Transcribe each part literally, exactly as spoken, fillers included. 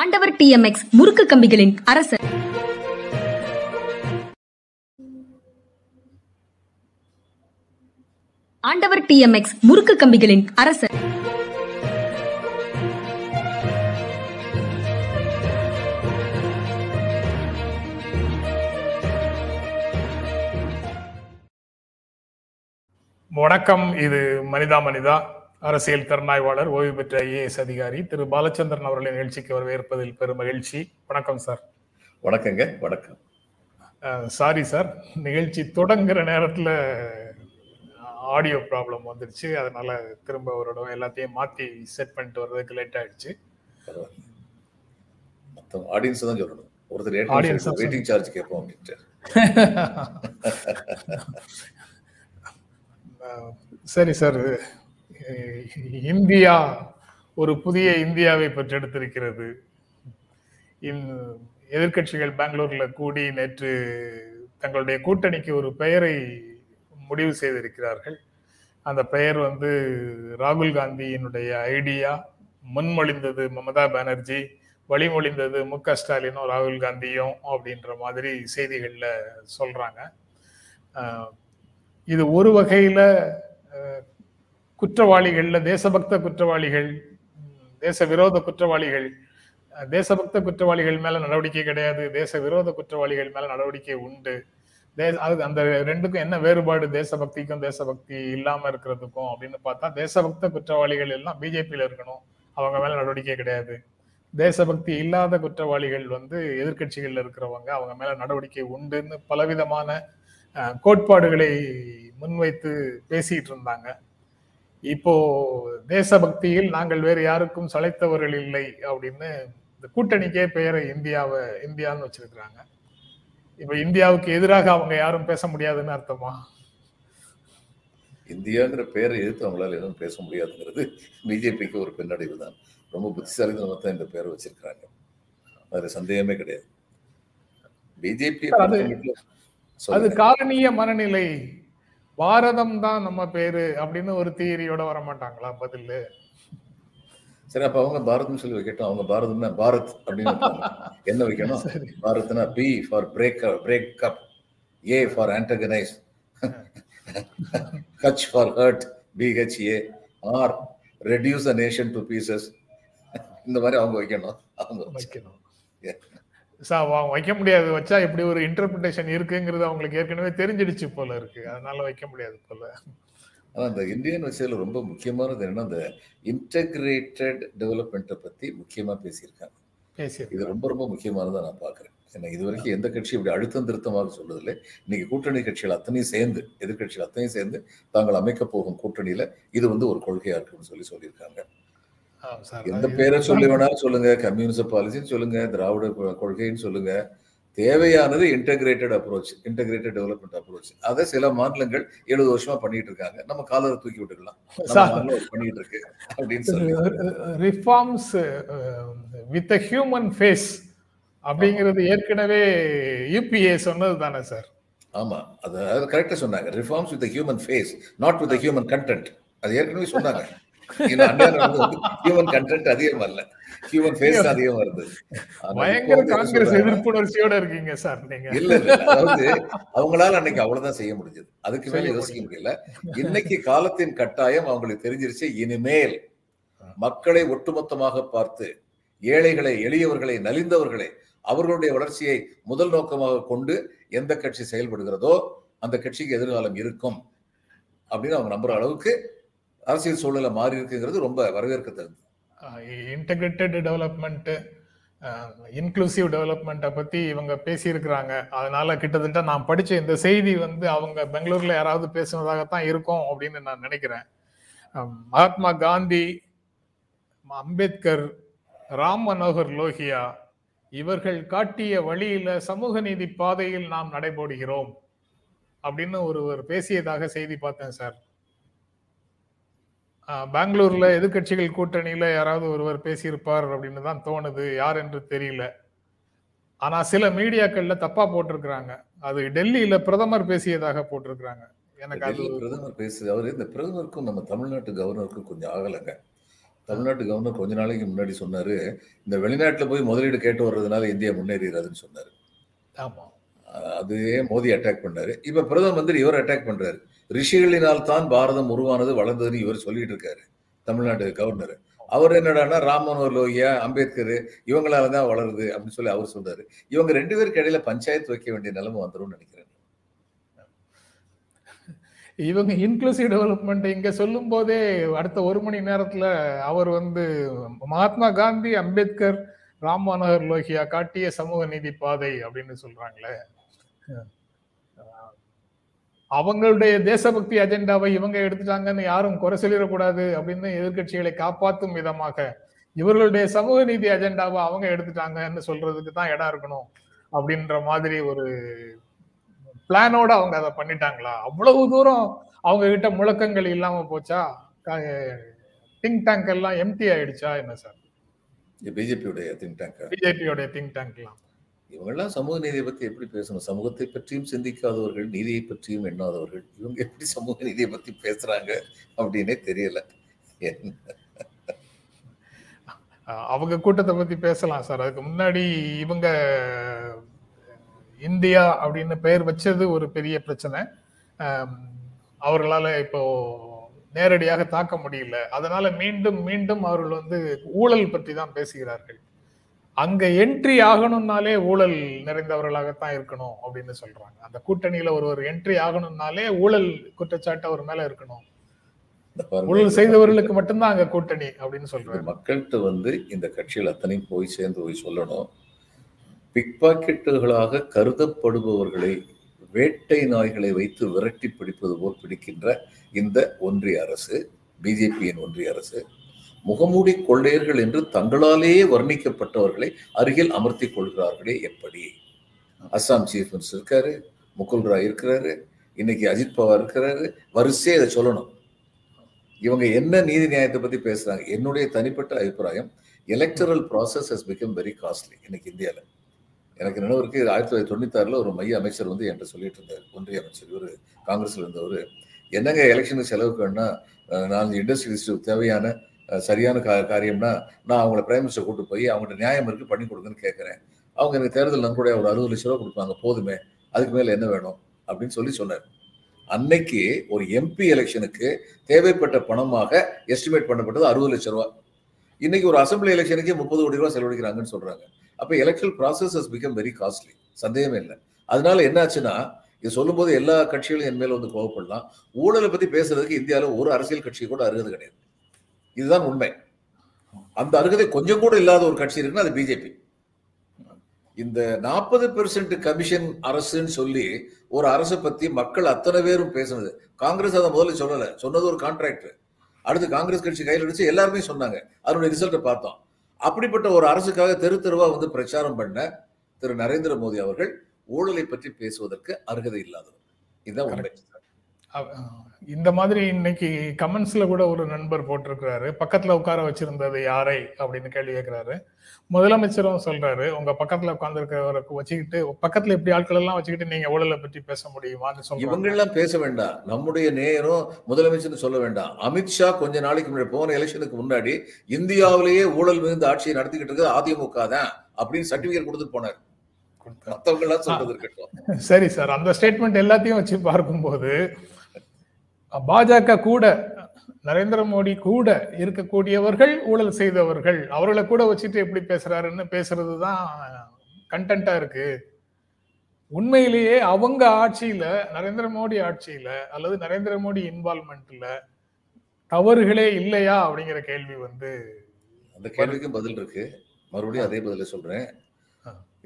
ஆண்டவர் டிஎம்எக்ஸ் முறுக்கு கம்பிகளின் அரசர். ஆண்டவர் டிஎம்எக்ஸ் முறுக்கு கம்பிகளின் அரசர். வணக்கம், இது மனிதா மனிதா. அரசியல் திறனாய்வாளர், ஓய்வு பெற்ற ஐ ஏ எஸ் அதிகாரி திரு பாலச்சந்திரன் அவர்களின் நிகழ்ச்சிக்கு வரவேற்பதில் பெரும் மகிழ்ச்சி. வணக்கம் சார். வணக்கங்க. வணக்கம். சாரி சார், நிகழ்ச்சி தொடங்குற நேரத்தில் ஆடியோ ப்ராப்ளம் வந்துடுச்சு. அதனால திரும்ப அவரோட எல்லாத்தையும் மாற்றி செட் பண்ணிட்டு வர்றதுக்கு லேட் ஆயிடுச்சு. ஆடியன்ஸ் தான் சொல்லணும், ஒருத்தர் ஆடியன்ஸ் வெயிட்டிங் சார்ஜ் கேட்போம் அப்படின்ட்டு. சரி சார், இந்தியா ஒரு புதிய இந்தியாவை பெற்றெடுத்திருக்கிறது. எதிர்கட்சிகள் பெங்களூர்ல கூடி நேற்று தங்களுடைய கூட்டணிக்கு ஒரு பெயரை முடிவு செய்திருக்கிறார்கள். அந்த பெயர் வந்து ராகுல் காந்தியினுடைய ஐடியா, முன்மொழிந்தது மம்தா பானர்ஜி, வழிமொழிந்தது மு க ஸ்டாலினும் ராகுல் காந்தியும் அப்படின்ற மாதிரி செய்திகள்ல சொல்றாங்க. இது ஒரு வகையில குற்றவாளிகள்ல தேசபக்த குற்றவாளிகள், தேச விரோத குற்றவாளிகள், தேசபக்த குற்றவாளிகள் மேல நடவடிக்கை கிடையாது, தேச விரோத குற்றவாளிகள் மேல நடவடிக்கை உண்டு. அந்த ரெண்டுக்கும் என்ன வேறுபாடு, தேசபக்திக்கும் தேசபக்தி இல்லாம இருக்கிறதுக்கும் அப்படின்னு பார்த்தா, தேசபக்த குற்றவாளிகள் எல்லாம் பிஜேபியில இருக்கணும், அவங்க மேல நடவடிக்கை கிடையாது. தேசபக்தி இல்லாத குற்றவாளிகள் வந்து எதிர்கட்சிகள்ல இருக்கிறவங்க, அவங்க மேல நடவடிக்கை உண்டுன்னு பலவிதமான கோட்பாடுகளை முன்வைத்து பேசிட்டு இருந்தாங்க. இப்போ தேசபக்தியில் நாங்கள் வேறு யாருக்கும் சளைத்தவர்கள் இல்லை அப்படின்னு இந்த கூட்டணிக்கே பெயரை இந்தியாவை இந்தியான்னு வச்சிருக்கிறாங்க. இப்ப இந்தியாவுக்கு எதிராக அவங்க யாரும் பேச முடியாதுன்னு அர்த்தமா? இந்தியாங்கிற பெயரை எதிர்த்து அவங்களால எதுவும் பேச முடியாதுங்கிறது பிஜேபிக்கு ஒரு பின்னடைவு தான். ரொம்ப புத்திசாலித்தனமா தான் இந்த பெயரை வச்சிருக்கிறாங்க, அதுல சந்தேகமே கிடையாது. பிஜேபி அது காரணிய மனநிலை, பாரதம் தான் நம்ம பேரு அப்படின்னு ஒரு தியரியோட வரமாட்டாங்களா? பதில் சரி, அப்ப அவங்க பாரதம் சொல்லி வைக்கட்டும். அவங்க பாரதம்னா பாரத் அப்படின்னு என்ன வைக்கணும்? பாரத்னா B for break break up, A for antagonise, H for hurt, B H A, R reduce a nation to pieces. இந்த மாதிரி அவங்க வைக்கணும். அவங்க வைக்கணும் சார், வைக்க முடியாது. வச்சா இப்படி ஒரு இன்டர்பிரிட்டேஷன் இருக்குங்கிறது அவங்களுக்கு ஏற்கனவே தெரிஞ்சிடுச்சு போல இருக்கு, அதனால வைக்க முடியாது போல. ஆனால் அந்த இந்தியன் விஷயத்தில் ரொம்ப முக்கியமானது என்னன்னா, அந்த இன்டெகிரேட்டட் டெவலப்மெண்ட்டை பற்றி முக்கியமாக பேசியிருக்காங்க. இது ரொம்ப ரொம்ப முக்கியமானதான் நான் பார்க்குறேன். ஏன்னா இது வரைக்கும் எந்த கட்சியும் இப்படி அழுத்தம் திருத்தமாக சொல்றதில்லை. இன்னைக்கு கூட்டணி கட்சிகள் அத்தனையும் சேர்ந்து, எதிர்கட்சிகள் அத்தனையும் சேர்ந்து தாங்கள் அமைக்க போகும் கூட்டணியில இது வந்து ஒரு கொள்கையா இருக்குன்னு சொல்லி சொல்லியிருக்காங்க. எந்த பேரை சொல்லி வேணாலும் சொல்லுங்க, கம்யூனிச பாலிசின்னு சொல்லுங்க, திராவிட கொள்கைன்னு சொல்லுங்க, தேவையானது integrated approach, integrated development approach. அதை சில மாநிலங்கள் எழுபது வருஷமா பண்ணிட்டு இருக்காங்க. நம்ம காலரை தூக்கி விட்டுக்கலாம் பண்ணிட்டு இருக்கு அப்படின்னு சொல்லி reforms with a human face அப்படிங்கிறது ஏற்கனவே யூபிஏ சொன்னது தானே சார்? ஆமா, அது அது கரெக்டா சொன்னாங்க. Reforms with a human face, not with a human content. அது ஏற்கனவே சொன்னாங்க. அவங்களால அன்னைக்கு அவ்வளவுதான் செய்ய முடிஞ்சது, அதுக்கு மேல யோசிக்க முடியல. இன்னைக்கு காலத்தின் கட்டாயம் அவங்களுக்கு தெரிஞ்சிருச்சு. இனிமேல் மக்களை ஒட்டுமொத்தமாக பார்த்து, ஏழைகளை, எளியவர்களை, நலிந்தவர்களை, அவர்களுடைய வளர்ச்சியை முதல் நோக்கமாக கொண்டு எந்த கட்சி செயல்படுகிறதோ அந்த கட்சிக்கு எதிர்காலம் இருக்கும் அப்படின்னு அவங்க நம்புற அளவுக்கு அரசியல் சூழலை மாறி இருக்குங்கிறது ரொம்ப வரவேற்கத்தக்கது. இன்டெகிரேட்டட் டெவலப்மெண்ட், இன்க்ளூசிவ் டெவலப்மெண்ட்டை பற்றி இவங்க பேசியிருக்கிறாங்க. அதனால கிட்டத்தட்ட நான் படித்த இந்த செய்தி வந்து அவங்க பெங்களூரில் யாராவது பேசுனதாகத்தான் இருக்கும் அப்படின்னு நான் நினைக்கிறேன். மகாத்மா காந்தி, அம்பேத்கர், ராம் மனோகர் லோஹியா இவர்கள் காட்டிய வழியில் சமூக நீதி பாதையில் நாம் நடைபோடுகிறோம் அப்படின்னு ஒருவர் பேசியதாக செய்தி பார்த்தேன் சார். பெங்களூர்ல எதிர்கட்சிகள் கூட்டணியில யாராவது ஒருவர் பேசியிருப்பார் அப்படின்னு தான் தோணுது, யார் என்று தெரியல. ஆனா சில மீடியாக்கள்ல தப்பா போட்டிருக்கிறாங்க. அது டெல்லியில பிரதமர் பேசியதாக போட்டிருக்கிறாங்க. எனக்கு அது பிரதமர் பேசுறது, அவரு இந்த பிரதமருக்கும் நம்ம தமிழ்நாட்டு கவர்னருக்கும் கொஞ்சம் ஆகலைங்க. தமிழ்நாட்டு கவர்னர் கொஞ்ச நாளைக்கு முன்னாடி சொன்னாரு, இந்த வெளிநாட்டில் போய் முதலீடு கேட்டு வர்றதுனால இந்தியா முன்னேறாதுன்னு சொன்னாரு. ஆமாம், அதுவே மோடி அட்டாக் பண்ணாரு. இப்போ பிரதம மந்திரி இவர் அட்டாக் பண்றாரு. ரிஷிகளினால் தான் பாரதம் உருவானது வளர்ந்ததுன்னு இவர் சொல்லிட்டு இருக்காரு தமிழ்நாட்டு கவர்னர். அவர் என்னடானா ராம் மனோகர் லோஹியா, அம்பேத்கர் இவங்களால தான் வளருது அப்படின்னு சொல்லி அவர் சொல்றாரு. இவங்க ரெண்டு பேருக்கு இடையில பஞ்சாயத்து வைக்க வேண்டிய நிலைமை வந்துடும் நினைக்கிறேன். இவங்க இன்க்ளூசிவ் டெவலப்மெண்ட் இங்க சொல்லும் போதே அடுத்த ஒரு மணி நேரத்துல அவர் வந்து மகாத்மா காந்தி, அம்பேத்கர், ராம் மனோகர் லோஹியா காட்டிய சமூக நீதி பாதை அப்படின்னு சொல்றாங்களே, அவங்களுடைய தேசபக்தி அஜெண்டாவை இவங்க எடுத்துட்டாங்கன்னு யாரும் குறை சொல்லிடக்கூடாது அப்படின்னு எதிர்கட்சிகளை காப்பாற்றும் விதமாக இவர்களுடைய சமூக நீதி அஜெண்டாவை அவங்க எடுத்துட்டாங்கன்னு சொல்றதுக்கு தான் இடம் இருக்கணும் அப்படின்ற மாதிரி ஒரு பிளானோட அவங்க அதை பண்ணிட்டாங்களா? அவ்வளவு தூரம் அவங்க கிட்ட முழக்கங்கள் இல்லாம போச்சா? திங்க் டேங்க் எல்லாம் எம்டி ஆயிடுச்சா என்ன சார்? பிஜேபியோடைய திங்க் டேங்க், பிஜேபியோடைய திங்க் டேங்க் எல்லாம் இவங்கெல்லாம் சமூக நீதியை பற்றி எப்படி பேசணும்? சமூகத்தை பற்றியும் சிந்திக்காதவர்கள், நீதியை பற்றியும் எண்ணாதவர்கள், இவங்க எப்படி சமூக நீதியை பற்றி பேசுறாங்க அப்படின்னே தெரியல. அவங்க கூட்டத்தை பற்றி பேசலாம் சார். அதுக்கு முன்னாடி இவங்க இந்தியா அப்படின்னு பெயர் வச்சது ஒரு பெரிய பிரச்சனை. அவர்களால் இப்போ நேரடியாக தாக்க முடியல. அதனால மீண்டும் மீண்டும் அவர்கள் வந்து ஊழல் பற்றி தான் பேசுகிறார்கள். அங்க என்ட்ரி ஆகணும்னாலே ஊழல் நிறைந்தவர்களாகத்தான் இருக்கணும் அப்படின்னு சொல்றாங்க. அந்த கூட்டணியில ஒரு ஒரு என்ட்ரி ஆகணும்னாலே ஊழல் குற்றச்சாட்டு அவர் மேல இருக்கணும், ஊழல் செய்தவர்களுக்கு மட்டும்தான் அங்க கூட்டணி அப்படின்னு சொல்றாங்க. மக்கள்கிட்ட வந்து இந்த கட்சிகள் அத்தனையும் போய் சேர்ந்து போய் சொல்லணும். பிக் பாக்கெட்டுகளாக கருதப்படுபவர்களை வேட்டை நாய்களை வைத்து விரட்டி பிடிப்பது போல் பிடிக்கின்ற இந்த ஒன்றிய அரசு, பிஜேபியின் ஒன்றிய அரசு, முகமூடி கொள்ளையர்கள் என்று தங்களாலேயே வர்ணிக்கப்பட்டவர்களை அருகில் அமர்த்தி கொள்கிறார்களே எப்படி? அஸ்ஸாம் சீஃப் மினிஸ்டர் இருக்காரு, முகுல் ராய் இருக்கிறாரு, இன்னைக்கு அஜித் பவார் இருக்கிறாரு. வரிசையே இதை சொல்லணும். இவங்க என்ன நீதி நியாயத்தை பத்தி பேசுறாங்க? என்னுடைய தனிப்பட்ட அபிப்பிராயம், electoral process has become very costly இன்னைக்கு இந்தியாவில். எனக்கு நினைவு இருக்கு, ஆயிரத்தி தொள்ளாயிரத்தி தொண்ணூத்தி ஆறுல ஒரு மைய அமைச்சர் வந்து என்கிட்ட சொல்லிட்டு இருந்தார், ஒன்றிய அமைச்சர், இவர் காங்கிரஸ்ல இருந்தவர். என்னங்க எலெக்ஷனுக்கு செலவுக்கு வேணும்னா நாலு இண்டஸ்ட்ரியலிஸ்ட்டு தேவையான சரியான கா காரியம்னா நான் அவங்கள பிரைம் மினிஸ்டர் கூட்டு போய் அவங்கள்ட்ட நியாயம் இருக்கு பண்ணி கொடுங்கன்னு கேட்குறேன். அவங்க எனக்கு தேர்தல் நன்கூட ஒரு அறுபது லட்ச ரூபா கொடுப்பாங்க, போதுமே, அதுக்கு மேலே என்ன வேணும் அப்படின்னு சொல்லி சொன்னார். அன்னைக்கு ஒரு எம்பி எலெக்ஷனுக்கு தேவைப்பட்ட பணமாக எஸ்டிமேட் பண்ணப்பட்டது அறுபது லட்ச ரூபா. இன்னைக்கு ஒரு அசம்பிளி எலெக்ஷனுக்கே முப்பது கோடி ரூபா செலவழிக்கிறாங்கன்னு சொல்றாங்க. அப்போ election process has become very costly, சந்தேகமே இல்லை. அதனால என்ன ஆச்சுன்னா, இது சொல்லும் போது எல்லா கட்சிகளும் என் மேல வந்து கோவப்படலாம். ஊழலை பத்தி பேசுறதுக்கு இந்தியாவில் ஒரு அரசியல் கட்சி கூட அருகது கிடையாது. இதுதான் உண்மை. அந்த அருகதை கொஞ்சம் கூட இல்லாத ஒரு கட்சி இருக்குன்னா அது பிஜேபி. இந்த நாற்பது பெர்சென்ட் கமிஷன் அரசுன்னு சொல்லி ஒரு அரசை பத்தி மக்கள் அத்தனை பேரும் பேசுனது. காங்கிரஸ் அதை முதல்ல சொல்லல, சொன்னது ஒரு கான்ட்ராக்ட். அடுத்து காங்கிரஸ் கட்சி கையில் அடிச்சு எல்லாருமே சொன்னாங்க, அதனுடைய ரிசல்ட்டை பார்த்தோம். அப்படிப்பட்ட ஒரு அரசுக்காக தெரு தெருவா வந்து பிரச்சாரம் பண்ண திரு நரேந்திர மோடி அவர்கள் ஊழலை பற்றி பேசுவதற்கு அருகதை இல்லாதவர். இதுதான் உண்மை. இந்த மாதிரி இன்னைக்கு கமெண்ட்ஸ்ல கூட ஒரு நண்பர் போட்டிருக்கிறாரு, பக்கத்துல உட்கார வச்சிருந்தது யாரை அப்படின்னு கேள்வி கேட்கிறாரு. முதலமைச்சரும் சொல்றாரு, உங்க பக்கத்துல உட்கார்ந்து இருக்கிறவருக்கு வச்சுக்கிட்டு, பக்கத்துல இப்படி ஆட்கள் எல்லாம் வச்சுக்கிட்டு நீங்க ஊழலை பற்றி பேச முடியுமான்னு சொல்லுங்க. இவங்க எல்லாம் பேச வேண்டாம், நம்முடைய நேயரும் முதலமைச்சர் சொல்ல வேண்டாம். அமித்ஷா கொஞ்ச நாளைக்கு முன்னாடி, போன எலெக்ஷனுக்கு முன்னாடி, இந்தியாவிலேயே ஊழல் மிகுந்த ஆட்சியை நடத்திக்கிட்டு இருக்கிறது அதிமுக தான் அப்படின்னு சர்டிபிகேட் கொடுத்துட்டு போனார். சரி சார், அந்த ஸ்டேட்மெண்ட் எல்லாத்தையும் வச்சு பார்க்கும்போது பாஜக கூட, நரேந்திர மோடி கூட இருக்கக்கூடியவர்கள் ஊழல் செய்தவர்கள், அவர்களை கூட வச்சுட்டு எப்படி பேசுறாருன்னு பேசுறது தான் கண்டென்ட்டா இருக்கு. உண்மையிலேயே அவங்க ஆட்சியில, நரேந்திர மோடி ஆட்சியில அல்லது நரேந்திர மோடி இன்வால்மெண்ட்ல தவறுகளே இல்லையா அப்படிங்கிற கேள்வி வந்து, அந்த கேள்விக்கும் பதில் இருக்கு. மறுபடியும் அதே பதில சொல்றேன்.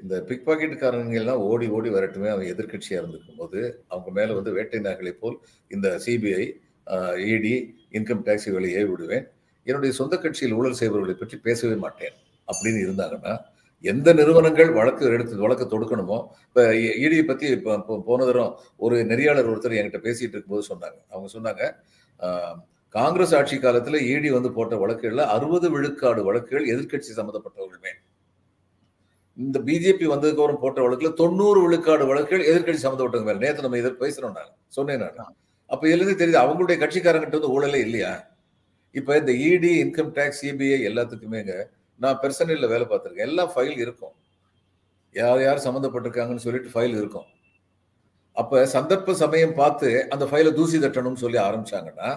இந்த பிக் பாக்கெட்டுக்காரங்க எல்லாம் ஓடி ஓடி வரட்டுமே, அவங்க எதிர்கட்சியாக இருந்திருக்கும் போது அவங்க மேலே வந்து வேட்டை நாய்களை போல் இந்த சிபிஐ, இடி, இன்கம் டேக்ஸ் இவர்களை ஏவி விடுவேன், என்னுடைய சொந்த கட்சியில் ஊழல் செய்பவர்களை பற்றி பேசவே மாட்டேன் அப்படின்னு இருந்தாங்கன்னா, எந்த நிறுவனங்கள் வழக்கு எடுத்து வழக்கு தொடுக்கணுமோ, இப்போ இடியை பற்றி இப்போ போன தரம் ஒரு நெறியாளர் ஒருத்தர் என்கிட்ட பேசிகிட்டு இருக்கும்போது சொன்னாங்க, அவங்க சொன்னாங்க, காங்கிரஸ் ஆட்சி காலத்தில் இடி வந்து போட்ட வழக்குகளில் அறுபது விழுக்காடு வழக்குகள் எதிர்கட்சி சம்மந்தப்பட்டவர்களுமே, இந்த பிஜேபி வந்ததுக்கு அப்புறம் போட்ட வழக்குல தொண்ணூறு விழுக்காடு வழக்குகள் எதிர்கட்சி சம்மந்தப்பட்டவங்க மேல. நேற்று நம்ம எதிர்ப்பு பேசுறோம், நான் சொன்னேன். நான் அப்ப எழுதி தெரியுது அவங்களுடைய கட்சிக்காரங்கிட்ட வந்து ஊழலே இல்லையா? இப்போ இந்த இடி, இன்கம் டேக்ஸ், சிபிஐ எல்லாத்துக்குமேங்க நான் பெர்சனல்ல வேலை பார்த்துருக்கேன். எல்லா ஃபைல் இருக்கும், யார் யார் சம்மந்தப்பட்டிருக்காங்கன்னு சொல்லிட்டு ஃபைல் இருக்கும். அப்போ சந்தர்ப்ப சமயம் பார்த்து அந்த ஃபைலை தூசி தட்டணும்னு சொல்லி ஆரம்பிச்சாங்கன்னா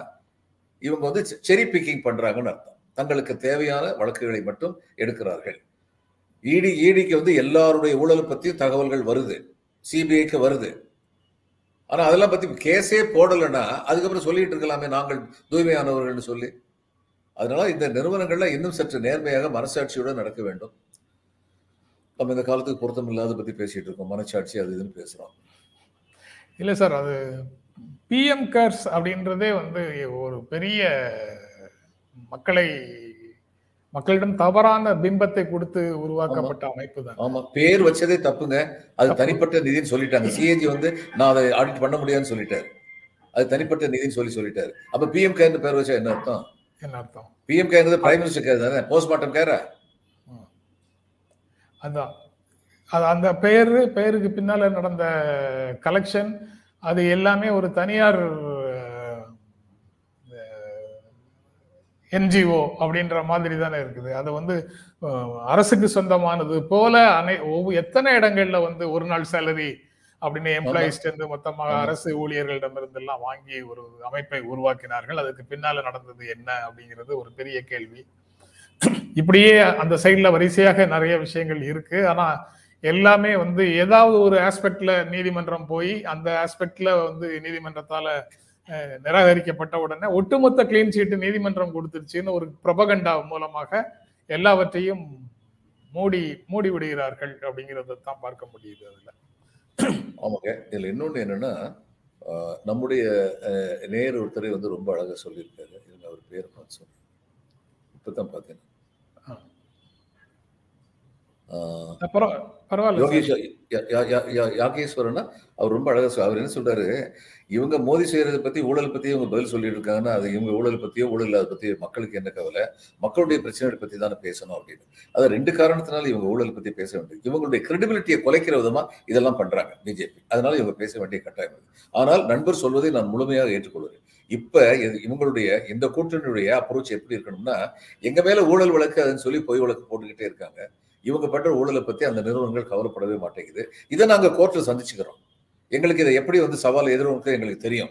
இவங்க வந்து செரி பிக்கிங் பண்ணுறாங்கன்னு அர்த்தம். தங்களுக்கு தேவையான வழக்குகளை மட்டும் எடுக்கிறார்கள். இடி இடிக்கு வந்து எல்லாருடைய ஊழல் பற்றியும் தகவல்கள் வருது, சிபிஐக்கு வருது. ஆனால் அதெல்லாம் பற்றி கேஸே போடலைன்னா அதுக்கப்புறம் சொல்லிட்டு இருக்கலாமே நாங்கள் தூய்மையானவர்கள்னு சொல்லி. அதனால இந்த நிறுவனங்கள்லாம் இன்னும் சற்று நேர்மையாக மனசாட்சியுடன் நடக்க வேண்டும். நம்ம இந்த காலத்துக்கு பொருத்தம் இல்லாத பற்றி பேசிகிட்டு இருக்கோம், மனசாட்சி அது இதுன்னு பேசுகிறோம். இல்லை சார், அது பிஎம் கேர்ஸ் அப்படின்றதே வந்து ஒரு பெரிய மக்களை மக்களிடம் தவறான பிம்பத்தை கொடுத்து உருவாக்கப்பட்ட அமைப்பு தான். ஆமா, பேர் வச்சதே தப்புங்க. அது தனிப்பட்ட நிதின்னு சொல்லிட்டாங்க. சிஏஜி வந்து நான் அதை ஆடிட் பண்ண முடியாதுன்னு சொல்லிட்டாரு. அது தனிப்பட்ட நிதின்னு சொல்லி சொல்லிட்டாரு. அப்ப பிஎம் கேர்னு பேர் வச்சா என்ன அர்த்தம்? என்ன அர்த்தம்? பிஎம் கேர்ங்கிறது பிரைம் மினிஸ்டர் கேர் தானே, போஸ்ட்மார்ட்டம் கேரா? அதான் அது அந்த பெயரு பெயருக்கு பின்னால நடந்த கலெக்ஷன் அது எல்லாமே ஒரு தனியார் என்ஜிஓ அப்படின்ற மாதிரி தானே இருக்குது. அது வந்து அரசுக்கு சொந்தமானது போல அனை எத்தனை இடங்கள்ல வந்து ஒரு நாள் சேலரி அப்படின்னு எம்ப்ளாயிஸ்டேந்து மொத்தமாக அரசு ஊழியர்களிடமிருந்து எல்லாம் வாங்கி ஒரு அமைப்பை உருவாக்கினார்கள். அதுக்கு பின்னால நடந்தது என்ன அப்படிங்கிறது ஒரு பெரிய கேள்வி. இப்படியே அந்த சைட்ல வரிசையாக நிறைய விஷயங்கள் இருக்கு. ஆனா எல்லாமே வந்து ஏதாவது ஒரு ஆஸ்பெக்ட்ல நீதிமன்றம் போய் அந்த ஆஸ்பெக்ட்ல வந்து நீதிமன்றத்தால நிராகரிக்கப்பட்ட உடனே ஒட்டுமொத்த கிளீன் சீட்டு நீதிமன்றம் கொடுத்துருச்சுன்னு ஒரு ப்ரொபகண்டா மூலமாக எல்லாவற்றையும் மூடி மூடி விடுகிறார்கள் அப்படிங்கிறத தான் பார்க்க முடியுது அதுல. ஆமாங்க, இதுல இன்னொன்று என்னன்னா நம்முடைய நேரு ஒருத்தரை வந்து ரொம்ப அழகா சொல்லியிருக்காரு. இதுல அவர் பேர் பார்த்து சொல்லி இப்பதான் பார்த்தேன். யாகேஸ்வரன் அவர் ரொம்ப அழகா அவர் என்ன சொல்றாரு, இவங்க மோடி செய்யறதை பத்தி ஊழல் பத்தி இவங்க பதில் சொல்லிட்டு இருக்காங்கன்னா அது இவங்க ஊழல் பத்தியோ ஊழல் இல்லாத பத்தியோ மக்களுக்கு என்ன கவலை, மக்களுடைய பிரச்சனை பத்தி தானே பேசணும் அப்படின்னு. அது ரெண்டு காரணத்தினால இவங்க ஊழல் பத்தி பேச வேண்டியது, இவங்களுடைய கிரெடிபிலிட்டியை குலைக்கிற விதமா இதெல்லாம் பண்றாங்க பிஜேபி. அதனால இவங்க பேச வேண்டிய கட்டாயம். ஆனால் நண்பர் சொல்வதை நான் முழுமையாக ஏற்றுக்கொள்வேன். இப்ப இவங்களுடைய இந்த கூட்டணியுடைய அப்ரோச் எப்படி இருக்கணும்னா, எங்க மேல ஊழல் வழக்கு அதுன்னு சொல்லி பொய் வழக்கு போட்டுக்கிட்டே இருக்காங்க. இவங்க பண்ற ஊழலை பத்தி அந்த நிறுவனங்கள் கவலைப்படவே மாட்டேங்குது. இதை நாங்க கோர்ட்டில் சந்திச்சுக்கிறோம். எங்களுக்கு இதை எப்படி வந்து சவால் எதிர்கொள்கிறது எங்களுக்கு தெரியும்.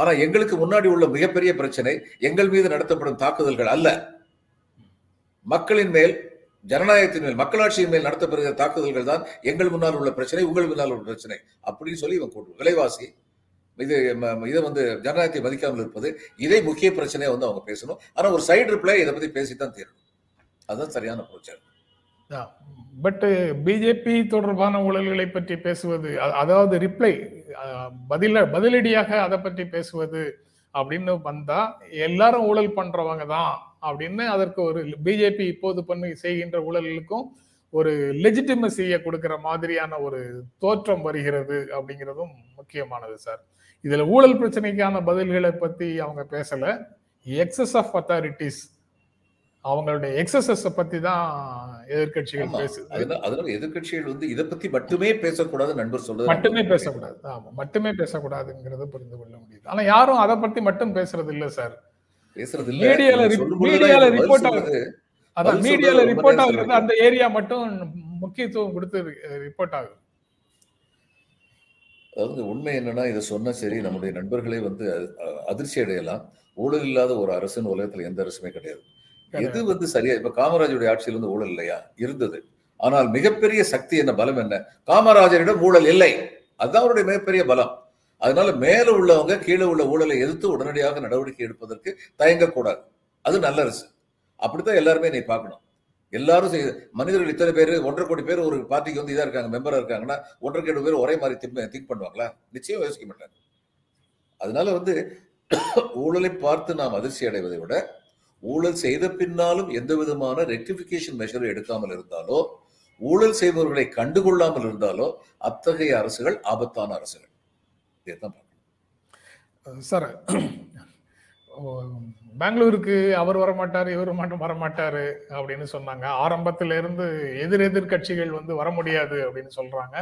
ஆனா எங்களுக்கு முன்னாடி உள்ள மிகப்பெரிய பிரச்சனை எங்கள் மீது நடத்தப்படும் தாக்குதல்கள் அல்ல, மக்களின் மேல், ஜனநாயகத்தின் மேல், மக்களாட்சியின் மேல் நடத்தப்படுகிற தாக்குதல்கள் தான் எங்கள் முன்னால் உள்ள பிரச்சனை, உங்கள் முன்னால் உள்ள பிரச்சனை அப்படின்னு சொல்லி இவங்க கூட்டு விலைவாசி இது இதை வந்து ஜனநாயகத்தை மதிக்காமல் இருப்பது இதே முக்கிய பிரச்சனையை வந்து அவங்க பேசணும். ஆனா ஒரு சைடு ரிப்ளை இதை பத்தி பேசித்தான் தீரணும். அதுதான் சரியான பிரச்சனை. பட் பிஜேபி தொடர்பான ஊழல்களை பற்றி பேசுவது, அதாவது ரிப்ளை பதில பதிலடியாக அதை பற்றி பேசுவது அப்படின்னு வந்தா எல்லாரும் ஊழல் பண்றவங்க தான் அப்படின்னு அதற்கு ஒரு பிஜேபி இப்போது பண்ணி செய்கின்ற ஊழல்களுக்கும் ஒரு லெஜிட்டிமசியை கொடுக்கிற மாதிரியான ஒரு தோற்றம் வருகிறது அப்படிங்கிறதும் முக்கியமானது சார். இதுல ஊழல் பிரச்சனைக்கான பதில்களை பத்தி அவங்க பேசல, எக்ஸஸ் ஆஃப் அத்தாரிட்டிஸ் அவங்களுடைய எக்ஸசஸ் பத்தி தான் எதிர்கட்சிகள் பேசுது. அதனால எதிர்கட்சிகள் வந்து இதை பத்தி மட்டுமே பேசக்கூடாது, நண்பர் சொல்றது மட்டுமே பேசக்கூடாது. ஆமா, மட்டுமே பேசக்கூடாதுங்கிறத புரிந்து கொள்ள முடியுது. ஆனா யாரும் அதை பத்தி மட்டும் பேசுறது இல்ல சார், பேசுறது இல்ல. மீடியால மீடியால ரிப்போர்ட் ஆகுது, அதான் மீடியால ரிப்போர்ட் ஆகுறது, அந்த ஏரியா மட்டும் முக்கியத்துவம் கொடுத்து ரிப்போர்ட் ஆகுது. அதாவது உண்மை என்னன்னா இதை சொன்னா சரி நம்முடைய நண்பர்களை வந்து அதிர்ச்சி அடையலாம். ஊழல் இல்லாத ஒரு அரசுன்னு உலகத்துல எந்த அரசுமே கிடையாது. எது வந்து சரியா, இப்ப காமராஜருடைய ஆட்சியில் வந்து ஊழல் இல்லையா இருந்தது. ஆனால் மிகப்பெரிய சக்தி என்ன, பலம் என்ன, காமராஜரிடம் ஊழல் இல்லை. அதுதான் அவருடைய மிகப்பெரிய பலம். அதனால மேல உள்ளவங்க கீழே உள்ள ஊழலை எதிர்த்து உடனடியாக நடவடிக்கை எடுப்பதற்கு தயங்கக்கூடாது. அது நல்ல அரசு. அப்படித்தான் எல்லாருமே நீ பார்க்கணும். எல்லாரும் மனிதர்கள் இத்தனை பேர், ஒன்றரை கோடி பேர் ஒரு பார்ட்டிக்கு வந்து இதா இருக்காங்க, மெம்பரா இருக்காங்கன்னா ஒன்றரை கோடி பேர் ஒரே மாதிரி திங்க் திங்க் பண்ணுவாங்களா? நிச்சயம் யோசிக்க மாட்டாங்க. அதனால வந்து ஊழலை பார்த்து நாம் அதிர்ச்சி அடைவதை விட ஊழல் செய்த பின்னாலும் எந்த விதமான ரெக்டிபிகேஷன் மெஷர் எடுக்காமல் இருந்தாலோ, ஊழல் செய்பவர்களை கண்டுகொள்ளாமல் இருந்தாலோ அத்தகைய அரசுகள் ஆபத்தான அரசுகள். சார், பெங்களூருக்கு அவர் வரமாட்டாரு, இவர் மட்டும் வரமாட்டாரு அப்படின்னு சொன்னாங்க. ஆரம்பத்தில இருந்து எதிரெதிர் கட்சிகள் வந்து வர முடியாது அப்படின்னு சொல்றாங்க.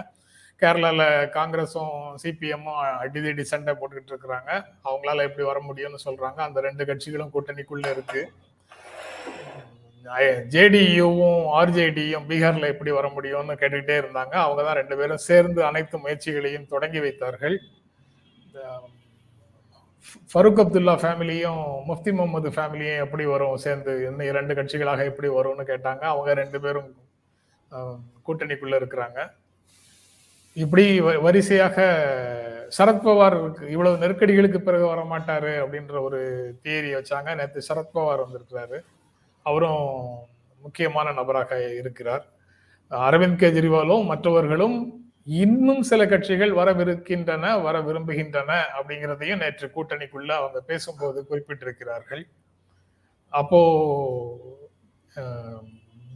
கேரளாவில் காங்கிரஸும் சிபிஎம்மும் அடிதடி சண்டை போட்டுக்கிட்டு இருக்கிறாங்க. அவங்களால எப்படி வர முடியும்னு சொல்கிறாங்க. அந்த ரெண்டு கட்சிகளும் கூட்டணிக்குள்ளே இருக்குது. ஜேடியூவும் ஆர்ஜேடியும் பீகாரில் எப்படி வர முடியும்னு கேட்டுக்கிட்டே இருந்தாங்க. அவங்க தான் ரெண்டு பேரும் சேர்ந்து அனைத்து முயற்சிகளையும் தொடங்கி வைத்தார்கள். ஃபருக் அப்துல்லா ஃபேமிலியும் முஃப்தி முகமது ஃபேமிலியும் எப்படி வரும் சேர்ந்து, இன்னும் இரண்டு கட்சிகளாக எப்படி வரும்னு கேட்டாங்க. அவங்க ரெண்டு பேரும் கூட்டணிக்குள்ளே இருக்கிறாங்க. இப்படி வரிசையாக சரத் பவார் இவ்வளவு நெருக்கடிகளுக்கு பிறகு வரமாட்டாரு அப்படின்ற ஒரு தியரியை வச்சாங்க. நேற்று சரத் பவார் வந்திருக்கிறாரு. அவரும் முக்கியமான நபராக இருக்கிறார். அரவிந்த் கெஜ்ரிவாலும் மற்றவர்களும் இன்னும் சில கட்சிகள் வரவிருக்கின்றன, வர விரும்புகின்றன அப்படிங்கிறதையும் நேற்று கூட்டணிக்குள்ள அவங்க பேசும்போது குறிப்பிட்டிருக்கிறார்கள். அப்போ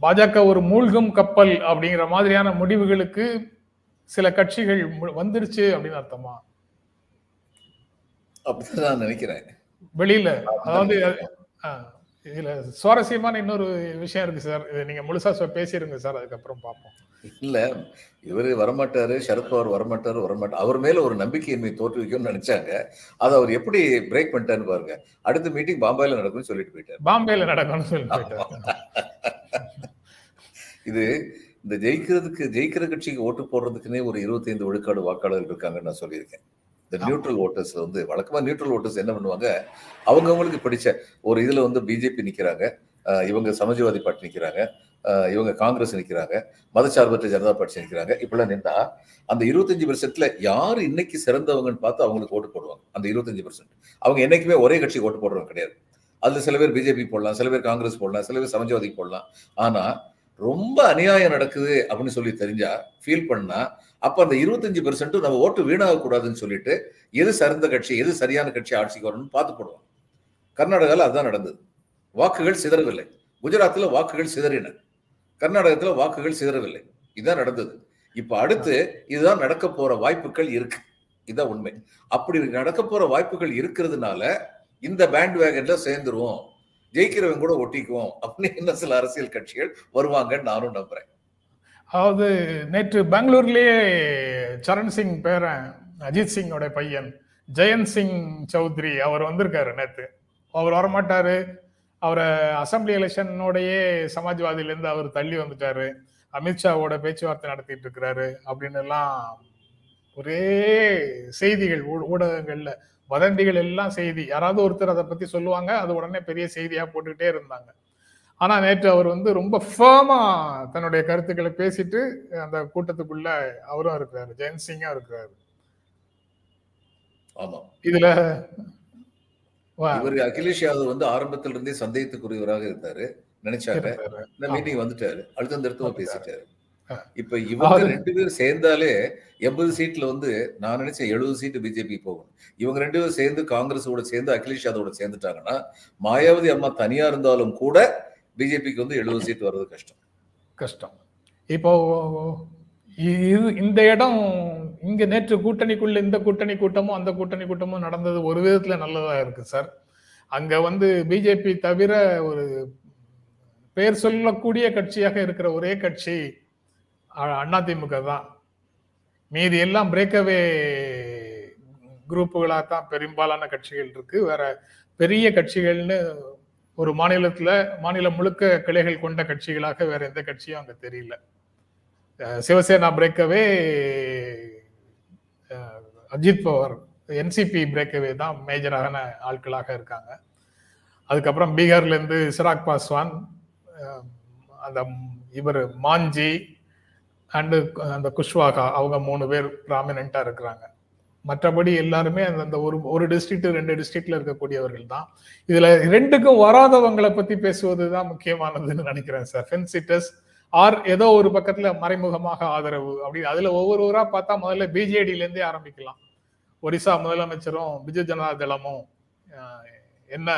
பாஜக ஒரு மூழ்கும் கப்பல் அப்படிங்கிற மாதிரியான முடிவுகளுக்கு சில கட்சிகள் வந்துருச்சு அப்படின்னு அர்த்தமா? அப்படிதான் நான் நினைக்கிறேன். வெளியில அதாவது இதுல சுவாரஸ்யமான இன்னொரு விஷயம் இருக்கு சார். இது நீங்க முழுசா பேசிருங்க சார், அதுக்கப்புறம் பார்ப்போம். இல்ல இவரு வரமாட்டாரு, சரத்பவார் வரமாட்டாரு, வரமாட்டார் அவர் மேல ஒரு நம்பிக்கையின்மை தோற்றுவிக்கும்னு நினைச்சாங்க. அதை அவர் எப்படி பிரேக் பண்ணிட்டாருன்னு பாருங்க. அடுத்த மீட்டிங் பாம்பேல நடக்கும்னு சொல்லிட்டு போயிட்டாரு. பாம்பேல நடக்கும்னு சொல்லிட்டு போயிட்டாரு. இது இந்த ஜெயிக்கிறதுக்கு ஜெயிக்கிற கட்சிக்கு ஓட்டு போடுறதுக்குன்னே ஒரு இருபத்தி ஐந்து விழுக்காடு வாக்காளர்கள் இருக்காங்கன்னு நான் சொல்லியிருக்கேன். இந்த நியூட்ரல் ஓட்டர்ஸ் வந்து வழக்கமாக நியூட்ரல் ஓட்டர்ஸ் என்ன பண்ணுவாங்க, அவங்கவுங்களுக்கு பிடிச்ச ஒரு இதில் வந்து பிஜேபி நிற்கிறாங்க, இவங்க சமாஜ்வாதி பார்ட்டி நிற்கிறாங்க, இவங்க காங்கிரஸ் நிற்கிறாங்க, மதச்சார்பற்ற ஜனதா பார்ட்டி நிற்கிறாங்க, இப்படிலாம் நின்றா அந்த இருபத்தஞ்சு பெர்சென்ட்ல யார் இன்னைக்கு சிறந்தவங்கன்னு பார்த்து அவங்களுக்கு ஓட்டு போடுவாங்க. அந்த இருபத்தஞ்சு பெர்சென்ட் அவங்க என்னைக்குமே ஒரே கட்சிக்கு ஓட்டு போடுறவங்க கிடையாது. அதில் சில பேர் பிஜேபி போடலாம், சில பேர் காங்கிரஸ் போடலாம், சில பேர் சமாஜ்வாதிக்கு போடலாம். ஆனால் ரொம்ப அநியாயம் நடக்குது அப்படின்னு சொல்லி தெரிஞ்சா, ஃபீல் பண்ணா, அப்போ அந்த இருபத்தஞ்சு பெர்சென்ட்டும் நம்ம ஓட்டு வீணாகக்கூடாதுன்னு சொல்லிட்டு எது சிறந்த கட்சி, எது சரியான கட்சி ஆட்சிக்கு வரணும்னு பார்த்து போடுவோம். கர்நாடகாவில் அதுதான் நடந்தது. வாக்குகள் சிதறவில்லை. குஜராத்தில் வாக்குகள் சிதறின. கர்நாடகத்தில் வாக்குகள் சிதறவில்லை. இதுதான் நடந்தது. இப்போ அடுத்து இதுதான் நடக்க போகிற வாய்ப்புகள் இருக்கு. இதுதான் உண்மை. அப்படி நடக்க போகிற வாய்ப்புகள் இருக்கிறதுனால இந்த பேண்ட் வேகன்ல சேர்ந்துருவோம், ஜெயிக்கிறவங்க கூட ஒட்டிக்குவோம் அப்படின்னு என்ன சில அரசியல் கட்சிகள் வருவாங்கன்னு நானும் நம்புறேன். அதாவது நேற்று பெங்களூர்லயே சரண் சிங் பேரன், அஜித் சிங்கோட பையன் ஜெயந்த் சிங் சௌத்ரி, அவர் வந்திருக்காரு. நேற்று அவர் வரமாட்டாரு, அவரை அசம்பிளி எலெக்ஷனோடையே சமாஜ்வாதியிலேருந்து அவர் தள்ளி வந்துட்டாரு, அமித்ஷாவோட பேச்சுவார்த்தை நடத்திட்டு இருக்கிறாரு அப்படின்னு எல்லாம் ஒரே செய்திகள் ஊடகங்கள்ல வதந்திகள் எல்லாம் செய்தி. யாராவது ஒருத்தர் அதை பத்தி சொல்லுவாங்க, அது உடனே பெரிய செய்தியா போட்டுக்கிட்டே இருந்தாங்க. ஆனா நேற்று அவர் வந்து ரொம்ப ஃபர்மா தன்னுடைய கருத்துக்களை பேசிட்டு அந்த கூட்டத்துக்குள்ள அவரும் இருக்கிறாரு, ஜெயந்த் சிங்கும் இருக்கிறாரு. ஆமா, இதுல இவர் அகிலேஷ் யாதவ் வந்து ஆரம்பத்தில இருந்தே சந்தேகத்துக்குரியவராக இருந்தாரு. நினைச்சாரு இந்த மீட்டிங் வந்துட்டாரு, அழுத்தம் திருத்தமா பேசிட்டாரு. இப்ப இவங்க ரெண்டு பேரும் சேர்ந்தாலே எண்பது சீட்ல வந்து நான் நினைச்சேன் எழுபது சீட்டு பிஜேபி போகணும். இவங்க ரெண்டு பேரும் சேர்ந்து காங்கிரஸோட சேர்ந்து அகிலேஷ் யாதவோட சேர்ந்துட்டாங்கன்னா மாயாவதி அம்மா தனியா இருந்தாலும் கூட பிஜேபிக்கு வந்து எழுபது சீட் வர்றது கஷ்டம் கஷ்டம் இப்போ இது இந்த இடம் இங்க நேற்று கூட்டணிக்குள்ள இந்த கூட்டணி கூட்டமும் அந்த கூட்டணி கூட்டமும் நடந்தது ஒரு விதத்துல நல்லதா இருக்கு சார். அங்க வந்து பிஜேபி தவிர ஒரு பெயர் சொல்லக்கூடிய கட்சியாக இருக்கிற ஒரே கட்சி அதிமுக தான். மீதி எல்லாம் பிரேக்கவே குரூப்புகளாக தான் பெரும்பாலான கட்சிகள் இருக்கு. வேற பெரிய கட்சிகள்னு ஒரு மாநிலத்துல மாநிலம் முழுக்க கிளைகள் கொண்ட கட்சிகளாக வேற எந்த கட்சியும் அங்க தெரியல. சிவசேனா பிரேக்கவே, அஜித் பவார் என்சிபி பிரேக்கவே தான் மேஜரான ஆட்களாக இருக்காங்க. அதுக்கப்புறம் பீகார்ல இருந்து சிராக் பாஸ்வான், அந்த இவர் மாஞ்சி அண்டு அந்த குஷ்வாகா, அவங்க மூணு பேர் ப்ராமினெண்ட்டாக இருக்கிறாங்க. மற்றபடி எல்லாருமே அந்த ஒரு ஒரு டிஸ்ட்ரிக்ட் ரெண்டு டிஸ்ட்ரிக்ட்ல இருக்கக்கூடியவர்கள் தான். இதில் ரெண்டுக்கும் வராதவங்களை பற்றி பேசுவது தான் முக்கியமானதுன்னு நினைக்கிறேன் சார். ஃபென்சிட்டஸ் ஆர் ஏதோ ஒரு பக்கத்தில் மறைமுகமாக ஆதரவு அப்படி. அதில் ஒவ்வொருவராக பார்த்தா முதல்ல பிஜேடியிலேருந்தே ஆரம்பிக்கலாம். ஒரிசா முதலமைச்சரும் பிஜு ஜனதா தளமும் என்ன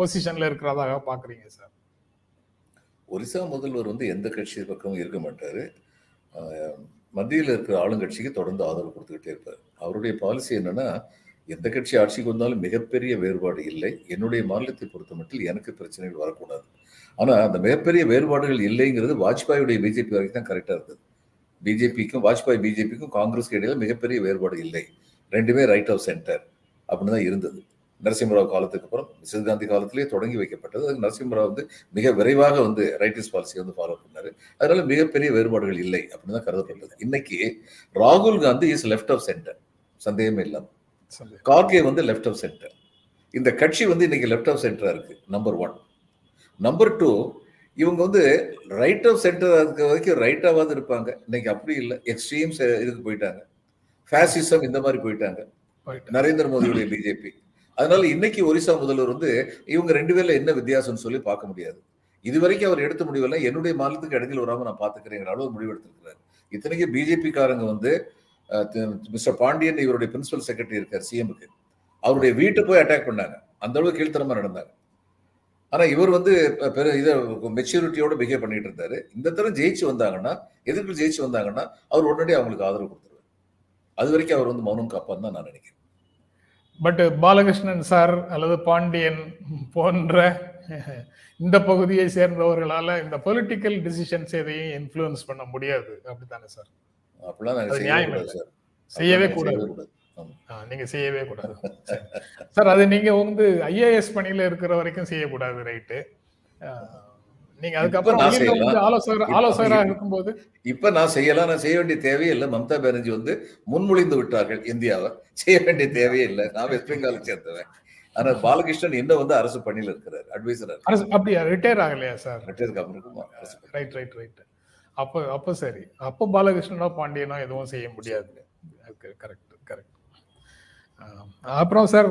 பொசிஷனில் இருக்கிறதாக பார்க்குறீங்க சார்? ஒரிசா முதல்வர் வந்து எந்த கட்சி பக்கமும் இருக்க மாட்டார். மத்தியில் இருக்கிற ஆளுங்கட்சிக்கு தொடர்ந்து ஆதரவு கொடுத்துக்கிட்டே இருப்பார். அவருடைய பாலிசி என்னன்னா, எந்த கட்சி ஆட்சிக்கு வந்தாலும் மிகப்பெரிய வேறுபாடு இல்லை, என்னுடைய மாநிலத்தை பொறுத்த மட்டும் எனக்கு பிரச்சனைகள் வரக்கூடாது. ஆனால் அந்த மிகப்பெரிய வேறுபாடுகள் இல்லைங்கிறது வாஜ்பாயுடைய பிஜேபி வரைக்கும் தான் கரெக்டாக இருந்தது. பிஜேபிக்கும் வாஜ்பாய் பிஜேபிக்கும் காங்கிரஸுக்கு இடையில மிகப்பெரிய வேறுபாடு இல்லை. ரெண்டுமே ரைட் ஆஃப் சென்டர் அப்படின்னு தான் இருந்தது. நரசிம்மராவ் காலத்துக்கு அப்புறம் சிவ காந்தி காலத்திலேயே தொடங்கி வைக்கப்பட்டது. அதுக்கு நரசிம்மராவ் வந்து மிக விரைவாக வந்து ரைட்டிஸ்ட் பாலிசி வந்து ஃபாலோ பண்ணாரு. அதனால மிகப்பெரிய வேறுபாடுகள் இல்லை அப்படின்னு தான் கருதப்பட்டது. இன்னைக்கு ராகுல் Gandhi is left of centre, சந்தேகமே இல்லாமல். கார்கே வந்து லெஃப்ட் ஆஃப் சென்டர். இந்த கட்சி வந்து இன்னைக்கு லெஃப்ட் ஆஃப் சென்டரா இருக்கு, நம்பர் ஒன். நம்பர் டூ, இவங்க வந்து ரைட் ஆஃப் சென்டரா இருக்கிற வரைக்கும் ரைட்டாவது இருப்பாங்க. இன்னைக்கு அப்படி இல்லை, எக்ஸ்ட்ரீம்ஸ் இதுக்கு போயிட்டாங்க, ஃபேசிசம் இந்த மாதிரி போயிட்டாங்க நரேந்திர மோடியுடைய பிஜேபி. அதனால இன்னைக்கு ஒரிசா முதல்வர் வந்து இவங்க ரெண்டு பேர்ல என்ன வித்தியாசம்னு சொல்லி பார்க்க முடியாது. இது வரைக்கும் அவர் எடுத்த முடிவெல்லாம் என்னுடைய மாநிலத்துக்கு இடத்தில் வராமல் நான் பார்த்துக்கிறேன் அளவு முடிவு எடுத்திருக்கிறார். இத்தனைக்கு பிஜேபி காரங்க வந்து மிஸ்டர் பாண்டியன் இவருடைய பிரின்சிபல் செக்ரட்டரி இருக்கார் சிஎம்க்கு, அவருடைய வீட்டு போய் அட்டாக் பண்ணாங்க. அந்த அளவுக்கு கீழ்த்தரமா நடந்தாங்க. ஆனா இவர் வந்து இதை மெச்சூரிட்டியோட பிஹேவ் பண்ணிட்டு இருந்தாரு. இந்த தரம் ஜெயிச்சு வந்தாங்கன்னா, எதிர்ப்பு ஜெயிச்சு வந்தாங்கன்னா அவர் உடனடியாக அவங்களுக்கு ஆதரவு கொடுத்துருவார். அது வரைக்கும் அவர் வந்து மௌனம் காப்பான்னு தான் நான் நினைக்கிறேன். பட் பாலகிருஷ்ணன் சார் அல்லது பாண்டியன் போன்ற இந்த பகுதியை சேர்ந்தவர்களால இந்த பொலிட்டிக்கல் டிசிஷன்ஸ் எதையும் இன்ஃப்ளூயன்ஸ் பண்ண முடியாது அப்படித்தானே சார்? அப்படிலாம் நியாயம் இல்லை சார், செய்யவே கூடாது. நீங்க செய்யவே கூடாது சார். அது நீங்க வந்து ஐஏஎஸ் பணியில இருக்கிற வரைக்கும் செய்யக்கூடாது, ரைட்டு? நீங்க அதுக்கப்புறம் ஆலோசகர் ஆலோசகராக இருக்கும்போது இப்ப நான் செய்யலாம், நான் செய்ய வேண்டிய தேவையே இல்லை. மம்தா பானர்ஜி வந்து முன்மொழிந்து விட்டார்கள், இந்தியாவை செய்ய வேண்டிய தேவையே இல்லை. நான் வெஸ்ட் பெங்காலை சேர்ந்தவன். ஆனா பாலகிருஷ்ணன் என்ன வந்து அரசு பணியில இருக்கிறார், அட்வைசர். அப்படியா, ரிட்டையர் ஆகலையா சார்? ரிட்டையருக்கு அப்புறம். ரைட் ரைட் ரைட் அப்போ அப்போ சரி, அப்போ பாலகிருஷ்ணனோ பாண்டியனோ எதுவும் செய்ய முடியாது. கரெக்ட் கரெக்ட் அப்புறம் சார்,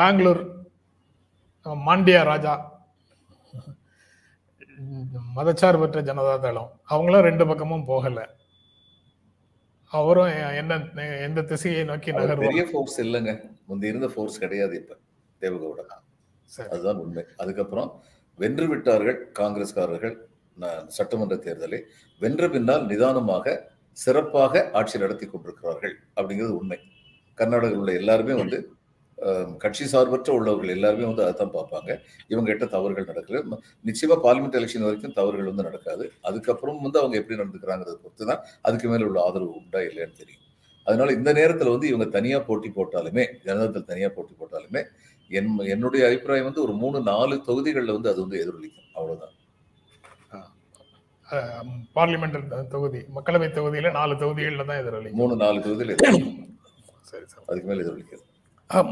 பெங்களூர் மாண்டியா ராஜா, மதச்சார்பற்ற ஜனதா தளம், அவங்களும் ரெண்டு பக்கமும் போகலை. அவரும் என்ன எந்த திசையை நோக்கி நகர்வாங்க? ஃபோர்ஸ் இல்லைங்க, முந்தி இருந்த ஃபோர்ஸ் கிடையாது. இப்ப தேவகவுட அதுதான் உண்மை. அதுக்கப்புறம் வென்று விட்டார்கள் காங்கிரஸ்காரர்கள் சட்டமன்ற தேர்தலை. வென்ற பின்னால் நிதானமாக சிறப்பாக ஆட்சி நடத்தி கொண்டிருக்கிறார்கள் அப்படிங்கிறது உண்மை. கர்நாடகாவில் உள்ள எல்லாருமே வந்து கட்சி சார்பற்ற உள்ளவர்கள் எல்லாருமே வந்து அதை தான் பார்ப்பாங்க. இவங்க கிட்ட தவறுகள் நடக்குது. நிச்சயமா பார்லிமெண்ட் எலெக்ஷன் வரைக்கும் தவறுகள் வந்து நடக்காது. அதுக்கப்புறம் வந்து அவங்க எப்படி நடந்துக்கிறாங்கிறத பொறுத்து தான் அதுக்கு மேல உள்ள ஆதரவு உண்டா இல்லைன்னு தெரியும். அதனால இந்த நேரத்தில் வந்து இவங்க தனியா போட்டி போட்டாலுமே, ஜனதாதள் தனியா போட்டி போட்டாலுமே, என் என்னுடைய அபிப்பிராயம் வந்து ஒரு மூணு நாலு தொகுதிகளில் வந்து அது வந்து எதிரொலிக்கும், அவ்வளவுதான். பார்லிமெண்ட் தொகுதி, மக்களவை தொகுதியில நாலு தொகுதிகளில் தான் எதிரொலி, மூணு நாலு தொகுதியில். சரி சார், அதுக்கு மேலே எதிரொலிக்காது.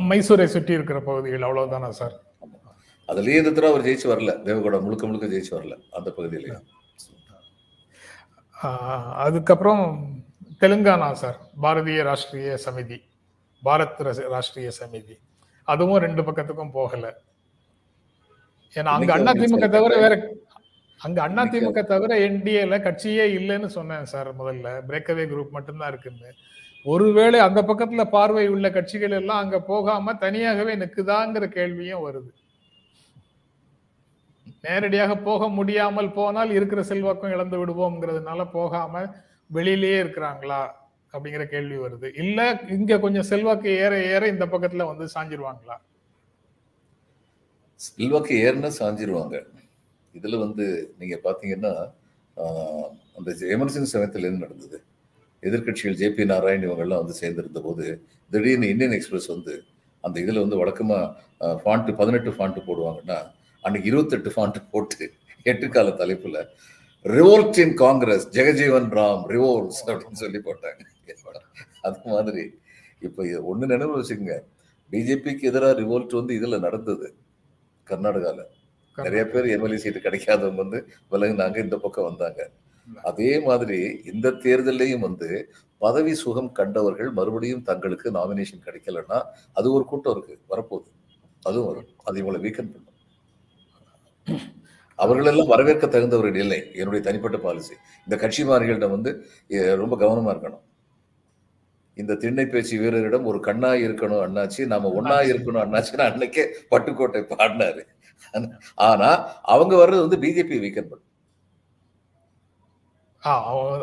மைசூரை சுற்றி இருக்கிற பகுதிகள் அவ்வளவுதானா சார்? அதுலயே இந்த தடவை அவர் ஜெயிச்சு வரல, தேவகோட முழுக்க முழுக்க ஜெயிச்சு வரல அந்த பகுதியில. அதுக்கப்புறம் தெலுங்கானா சார், பாரதிய ராஷ்டிரிய சமிதி, பாரத் ராஷ்டிரிய சமிதி, அதுவும் ரெண்டு பக்கத்துக்கும் போகல. ஏன்னா அங்க அண்ணா திமுக தவிர வேற அங்க அண்ணா திமுக தவிர என்டிஏல கட்சியே இல்லைன்னு சொன்னேன் சார் முதல்ல. பிரேக்அவே குரூப் மட்டும்தான் இருக்குன்னு. ஒருவேளை அந்த பக்கத்துல பார்வை உள்ள கட்சிகள் எல்லாம் அங்க போகாம தனியாகவே நிக்குதாங்கிற கேள்வியும் வருது. நேரடியாக போக முடியாமல் போனால் இருக்கிற செல்வாக்கம் இழந்து விடுவோம்ங்கிறதுனால போகாம வெளியிலேயே இருக்கிறாங்களா அப்படிங்கிற கேள்வி வருது. இல்ல இங்க கொஞ்சம் செல்வாக்கு ஏற ஏற இந்த பக்கத்துல வந்து சாஞ்சிருவாங்களா? செல்வாக்கு ஏறனா சாஞ்சிருவாங்க. இதுல வந்து நீங்க பாத்தீங்கன்னா அந்த எமர்ஜென்சி சமயத்துல இருந்து நடந்தது. எதிர்கட்சிகள் ஜே பி நாராயண் இவங்கெல்லாம் வந்து சேர்ந்திருந்த போது திடீர்னு இந்தியன் எக்ஸ்பிரஸ் வந்து அந்த இதில் வந்து வழக்கமாக ஃபாண்ட்டு பதினெட்டு ஃபாண்ட்டு போடுவாங்கன்னா அன்னைக்கு இருபத்தெட்டு ஃபாண்ட்டு போட்டு எட்டு கால தலைப்பில் revolt in Congress, Jagjivan Ram revolts அப்படின்னு சொல்லி போட்டாங்க. அது மாதிரி இப்போ ஒன்று நினைவு வச்சுக்கோங்க, பிஜேபிக்கு எதிராக ரிவோல்ட் வந்து இதில் நடந்தது. கர்நாடகாவில் நிறைய பேர் எம்எல்ஏ சீட்டு கிடைக்காதவங்க வந்து விலங்குனாங்க, இந்த பக்கம் வந்தாங்க. அதே மாதிரி இந்த தேர்தலையும் வந்து பதவி சுகம் கண்டவர்கள் மறுபடியும் தங்களுக்கு நாமினேஷன் கிடைக்கலன்னா அது ஒரு கூட்டம் இருக்கு வரப்போகுது, அதுவும் வரும். அது இவங்களை வீக்கன் பண்ணும். அவர்களெல்லாம் வரவேற்க தகுந்தவர்கள் இல்லை. என்னுடைய தனிப்பட்ட பாலிசி, இந்த கட்சிமாரிகளிடம் வந்து ரொம்ப கவனமா இருக்கணும். இந்த திண்ணை பேச்சு வீரரிடம் ஒரு கண்ணா இருக்கணும் அண்ணாச்சி, நாம ஒன்னா இருக்கணும் அண்ணாச்சின்னு அன்னைக்கே பட்டுக்கோட்டை பாடினாரு. ஆனா அவங்க வர்றது வந்து பிஜேபி வீக்கன் பண்ணும்.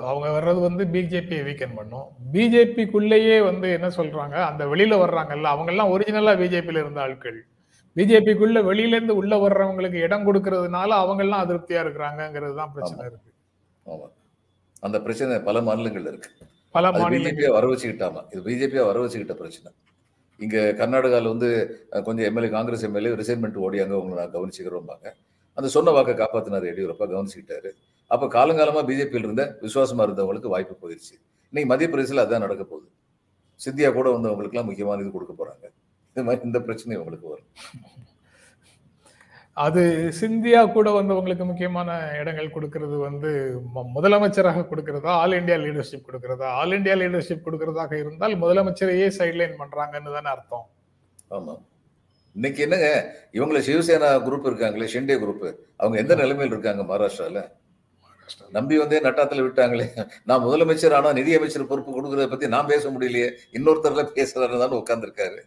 அவங்க வர்றது வந்து பிஜேபியை வீக்கன் பண்ணும். பிஜேபிக்குள்ளேயே வந்து என்ன சொல்றாங்க, அந்த வெளியில வர்றாங்கல்ல அவங்க எல்லாம் ஒரிஜினலா பிஜேபியில இருந்த ஆட்கள். பிஜேபிக்குள்ள வெளியில இருந்து உள்ள வர்றவங்களுக்கு இடம் கொடுக்கறதுனால அவங்க எல்லாம் அதிருப்தியா இருக்கிறாங்கிறது தான் பிரச்சனை இருக்கு. அந்த பிரச்சனை பல மாநிலங்கள்ல இருக்கு. பிஜேபியை வர வச்சுக்கிட்டாமா, இது பிஜேபியா வர வச்சுக்கிட்ட பிரச்சனை. இங்க கர்நாடகாவில் வந்து கொஞ்சம் எம்எல்ஏ, காங்கிரஸ் எம்எல்ஏ ரிசைன்மெண்ட் ஓடி அங்க உங்களை நான் கவனிச்சுக்கிறோம்பாங்க. அந்த சொன்ன வாக்கை காப்பாத்தினார் எடியூரப்பா, கவனிச்சுக்கிட்டாரு. அப்போ காலங்காலமா பிஜேபியில் இருந்த விசுவாசமா இருந்தவங்களுக்கு வாய்ப்பு போயிடுச்சு. இன்னைக்கு மத்திய பிரதேசில் அதான் நடக்க போகுது. சிந்தியா கூட வந்தவங்களுக்குலாம் முக்கியமான இது கொடுக்க போறாங்க. இந்த மாதிரி இந்த பிரச்சனை உங்களுக்கு வரும். அது சிந்தியா கூட வந்தவங்களுக்கு முக்கியமான இடங்கள் கொடுக்கறது வந்து முதலமைச்சராக கொடுக்கறதா, ஆல் இண்டியா லீடர்ஷிப் கொடுக்கறதா? ஆல் இண்டியா லீடர்ஷிப் கொடுக்கறதாக இருந்தால் முதலமைச்சரையே சைட்லைன் பண்றாங்கன்னு தானே அர்த்தம். ஆமா, இன்னைக்கு என்னங்க இவங்களை சிவசேனா குரூப் இருக்காங்களே, ஷெண்டே குரூப், அவங்க எந்த நிலைமையில் இருக்காங்க? மகாராஷ்டிரால நம்பி வந்தே நட்டாத்துல விட்டாங்களே. நான் முதலமைச்சர் ஆனா நிதியமைச்சர் பொறுப்பு கொடுக்கறத பத்தி நான் பேச முடியலையே, இன்னொருத்தர்ல பேசுறாருன்னு உட்கார்ந்துருக்காரு.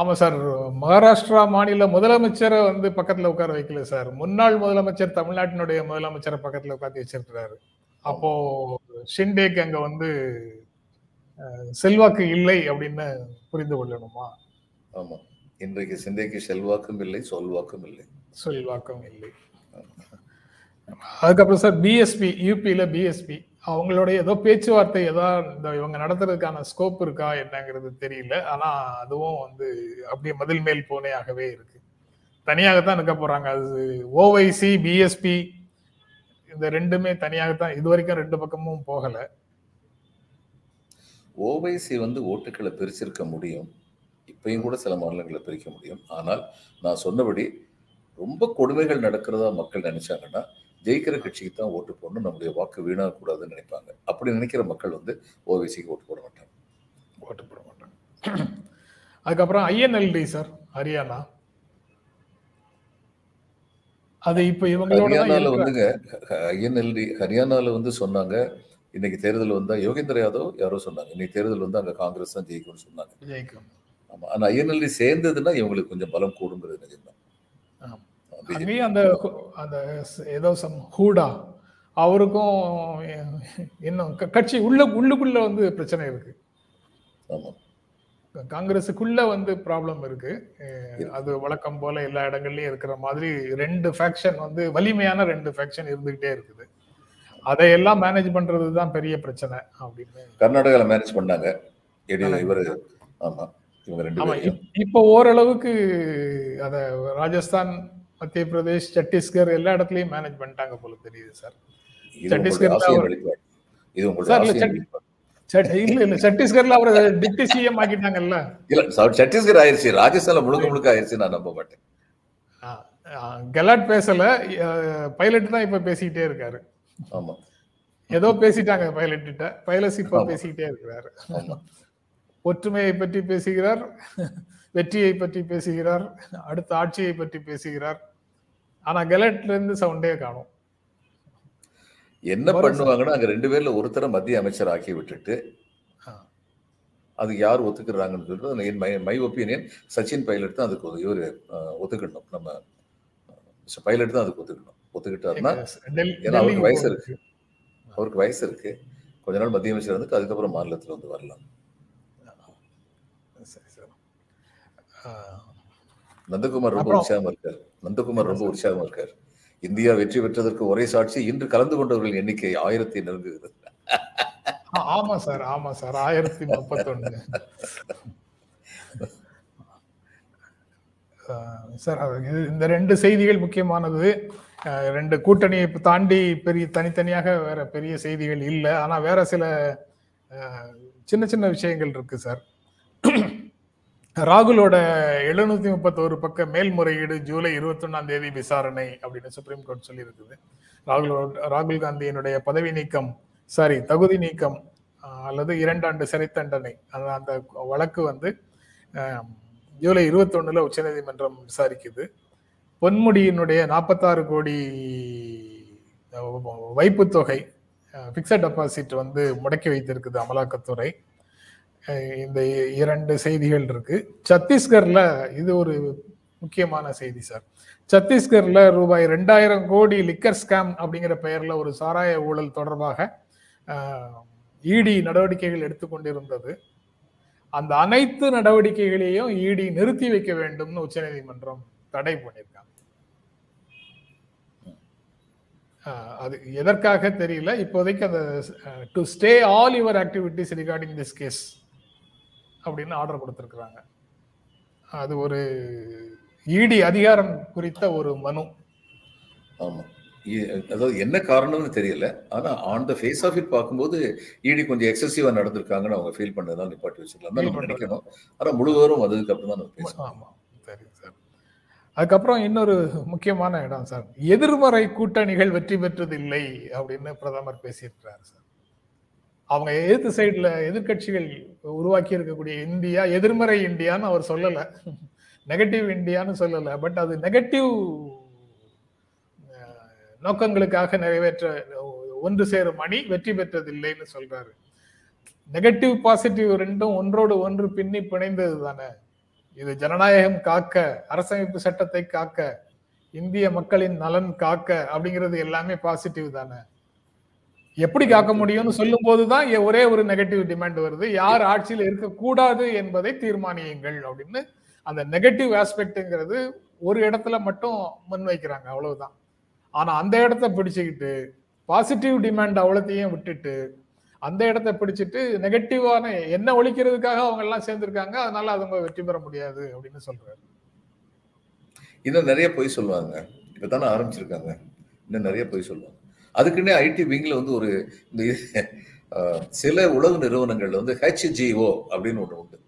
ஆமா சார், மகாராஷ்டிரா மாநில முதலமைச்சரை வந்து பக்கத்துல உட்கார வைக்கல சார், முன்னாள் முதலமைச்சர் தமிழ்நாட்டினுடைய முதலமைச்சரை பக்கத்துல உட்காந்து வச்சிருக்கிறாரு. அப்போ ஷிண்டேக்கு அங்க வந்து செல்வாக்கு இல்லை அப்படின்னு புரிந்து கொள்ளணுமா? ஆமா, இன்றைக்கு ஷிண்டேக்கு செல்வாக்கும் இல்லை, சொல்வாக்கும் இல்லை, சொல்வாக்கும் இல்லை. அதுக்கப்புறம் சார் பிஎஸ்பி, யூபியில பிஎஸ்பி அவங்களுடைய ஏதோ பேச்சுவார்த்தை ஏதாவது இவங்க நடத்துறதுக்கான ஸ்கோப் இருக்கா என்னங்கிறது தெரியல. ஆனா அதுவும் வந்து அப்படியே மதில் மேல் போனையாகவே இருக்கு, தனியாகத்தான் இருக்க போறாங்க. அது ஓவைசி பிஎஸ்பி இந்த ரெண்டுமே தனியாகத்தான், இது வரைக்கும் ரெண்டு பக்கமும் போகல. ஓவைசி வந்து ஓட்டுக்களை பிரிச்சிருக்க முடியும், இப்பயும் கூட சில மாநிலங்களை பிரிக்க முடியும். ஆனால் நான் சொன்னபடி ரொம்ப கொடுமைகள் நடக்கிறதா மக்கள் நினைச்சாங்கன்னா ஜெயிக்கிற கட்சிக்கு தான் ஓட்டு போடணும், நம்முடைய வாக்கு வீணாக கூடாதுன்னு நினைப்பாங்க. அப்படி நினைக்கிற மக்கள் வந்து ஓபிசிக்கு ஓட்டு போட மாட்டாங்க, ஓட்டு போட மாட்டாங்க. அதுக்கப்புறம் ஐஎன்எல்டி சார், ஹரியானா. அது இப்போ இவங்க ஹரியானால வந்துங்க, ஐஎன்எல்டி ஹரியானால வந்து சொன்னாங்க, இன்னைக்கு தேர்தல் வந்தா யோகேந்திர யாதவ் யாரோ சொன்னாங்க, இன்னைக்கு தேர்தல் வந்து அங்கே காங்கிரஸ் தான் ஜெயிக்கும்னு சொன்னாங்க. ஜெயிக்கும், ஆமா. ஆனால் ஐஎன்எல்டி சேர்ந்ததுன்னா இவங்களுக்கு கொஞ்சம் பலம் கூடுங்கிறது நிஜம்தான். அந்த அந்த ஏதோ சம் ஹூடா அவருக்கும் இன்னும் கட்சி உள்ள உள்ளுக்குள்ள வந்து பிரச்சனை இருக்கு, காங்கிரஸுக்குள்ள வந்து ப்ராப்ளம் இருக்கு. அது வழக்கம் போல எல்லா இடங்கள்லயும் இருக்கிற மாதிரி ரெண்டு ஃபேக்ஷன் வந்து வலிமையான ரெண்டு ஃபேக்ஷன் இருந்துகிட்டே இருக்குது. அதையெல்லாம் மேனேஜ் பண்றது தான் பெரிய பிரச்சனை அப்படின்னு கர்நாடகாவில் மேனேஜ் பண்ணாங்க. ஆமா, இப்போ ஓரளவுக்கு அத ராஜஸ்தான், மத்திய பிரதேஷ், சத்தீஸ்கர் எல்லா இடத்துலயும் மேனேஜ் பண்ணிட்டாங்க போல தெரியுது சார். சத்தீஸ்கர், சத்தீஸ்கர்ல அவரை டிப்டி சிஎம் ஆக்கிட்டாங்கல்ல. சத்தீஸ்கர் ஆயிருச்சு, ராஜஸ்தான்ல முழுக்க முழுக்க ஆயிருச்சு. நான் நம்ப மாட்டேன், கலாட் பேசல, பைலட் தான் இப்ப பேசிக்கிட்டே இருக்காரு. ஆமா, ஏதோ பேசிட்டாங்க பைலட் கிட்ட, பைலட் இப்ப பேசிக்கிட்டே இருக்கிறாரு. ஒற்றுமையை பற்றி பேசுகிறார், வெற்றியை பற்றி பேசுகிறார், அடுத்த ஆட்சியை பற்றி பேசுகிறார். ஆனா கெலட்ல இருந்து சவுண்டே காணும். என்ன பண்ணுவாங்கன்னா அங்க ரெண்டு பேர்ல ஒருத்தர மத்திய அமைச்சர் ஆக்கி விட்டுட்டு அது யார் ஒத்துக்கிறாங்கன்னு சொல்றது. என் my my opinion, Sachin Pilot தான் அதுக்கு இவர் ஒத்துக்கணும், நம்ம பைலட் தான் அதுக்கு ஒத்துக்கணும். ஒத்துக்கிட்டாருன்னா, ஏன்னா அவருக்கு வயசு இருக்கு, அவருக்கு வயசு இருக்கு, கொஞ்ச நாள் மத்திய அமைச்சர் வந்து அதுக்கப்புறம் மாநிலத்தில் வந்து வரலாம். நந்தகுமார் ரொம்ப உற்சாகமா இருக்கார், நந்தகுமார் ரொம்ப உற்சாகமா இருக்கார். இந்தியா வெற்றி பெற்றதற்கு ஒரே சாட்சி இன்று கலந்து கொண்டவர்களின் எண்ணிக்கை ஆயிரத்தி நெருங்குகிறது. ஆமா சார், ஆமா சார், ஆயிரத்தி முப்பத்தி ஒண்ணு சார். இந்த ரெண்டு செய்திகள் முக்கியமானது. ரெண்டு கூட்டணியை தாண்டி பெரிய தனித்தனியாக வேற பெரிய செய்திகள் இல்லை. ஆனா வேற சில சின்ன சின்ன விஷயங்கள் இருக்கு சார். ராகுலோட எழுநூத்தி முப்பத்தோரு பக்க மேல்முறையீடு ஜூலை இருபத்தி ஒன்னாம் தேதி விசாரணை அப்படின்னு சுப்ரீம் கோர்ட் சொல்லி இருக்குது. ராகுலோட ராகுல் காந்தியினுடைய பதவி நீக்கம், சாரி தகுதி நீக்கம் அல்லது இரண்டாண்டு சிறை தண்டனை அந்த வழக்கு வந்து ஜூலை இருபத்தி ஒண்ணுல உச்ச நீதிமன்றம் விசாரிக்குது. பொன்முடியினுடைய நாற்பத்தாறு கோடி வைப்பு தொகை பிக்சட் டெபாசிட் வந்து முடக்கி வைத்திருக்குது அமலாக்கத்துறை. இந்த இரண்டு செய்திகள் இருக்கு. சத்தீஸ்கர்ல இது ஒரு முக்கியமான செய்தி சார். சத்தீஸ்கர்ல ரூபாய் ரெண்டாயிரம் கோடி லிக்கர் ஸ்கேம் அப்படிங்கிற பெயர்ல ஒரு சாராய ஊழல் தொடர்பாக இடி நடவடிக்கைகள் எடுத்துக்கொண்டிருந்தது. அந்த அனைத்து நடவடிக்கைகளையும் இடி நிறுத்தி வைக்க வேண்டும்னு உச்சநீதிமன்றம் தடை பண்ணியிருக்காங்க. அது எதற்காக தெரியல. இப்போதைக்கு அந்த to stay all your activities regarding this case அப்படின்னு ஆர்டர் கொடுத்துருக்குறாங்க. அது ஒரு இடி அதிகாரம் குறித்த ஒரு மனு. ஆமாம், அதாவது என்ன காரணம்னு தெரியல. ஆனால் on the face of it பார்க்கும்போது இடி கொஞ்சம் எக்ஸசிவாக நடந்திருக்காங்கன்னு அவங்க ஃபீல் பண்ணதான் நிப்பாட்டி வச்சுக்கலாம் தான் நம்ம நினைக்கணும். ஆனால் முழுவதும் வந்ததுக்கு அப்புறம் தான் நம்ம பேசணும். ஆமாம், சரி சார். அதுக்கப்புறம் இன்னொரு முக்கியமான இடம் சார், எதிர்மறை கூட்டணிகள் வெற்றி பெற்றதில்லை அப்படின்னு பிரதமர் பேசியிருக்கிறார் சார். அவங்க எதிர்த்து சைடில் எதிர்கட்சிகள் உருவாக்கி இருக்கக்கூடிய இந்தியா எதிர்மறை இந்தியான்னு அவர் சொல்லலை, நெகட்டிவ் இந்தியான்னு சொல்லலை. பட் அது நெகட்டிவ் நோக்கங்களுக்காக நிறைவேற்ற ஒன்று சேரும் அணி வெற்றி பெற்றதில்லைன்னு சொல்றாரு. நெகட்டிவ் பாசிட்டிவ் ரெண்டும் ஒன்றோடு ஒன்று பின்னி பிணைந்தது தானே. இது ஜனநாயகம் காக்க, அரசமைப்பு சட்டத்தை காக்க, இந்திய மக்களின் நலன் காக்க அப்படிங்கிறது எல்லாமே பாசிட்டிவ் தானே. எப்படி காக்க முடியும்னு சொல்லும் போதுதான் ஒரே ஒரு நெகட்டிவ் டிமாண்ட் வருது, யார் ஆட்சியில் இருக்கக்கூடாது என்பதை தீர்மானியுங்கள் அப்படின்னு. அந்த நெகட்டிவ் ஆஸ்பெக்டுங்கிறது ஒரு இடத்துல மட்டும் முன்வைக்கிறாங்க, அவ்வளவுதான். ஆனா அந்த இடத்த பிடிச்சுக்கிட்டு பாசிட்டிவ் டிமாண்ட் அவ்வளோத்தையும் விட்டுட்டு அந்த இடத்த பிடிச்சிட்டு நெகட்டிவான என்ன ஒழிக்கிறதுக்காக அவங்க எல்லாம் சேர்ந்துருக்காங்க, அதனால அவங்க வெற்றி பெற முடியாது அப்படின்னு சொல்றாரு. இன்னும் நிறைய போய் சொல்லுவாங்க, இப்பதானே ஆரம்பிச்சிருக்காங்க, இன்னும் நிறைய போய் சொல்லுவாங்க. அதுக்குன்னே ஐடி விங்கில் வந்து ஒரு சில உளவு நிறுவனங்கள்ல வந்து ஹெச்ஜிஓ அப்படின்னு ஒன்று உண்டு.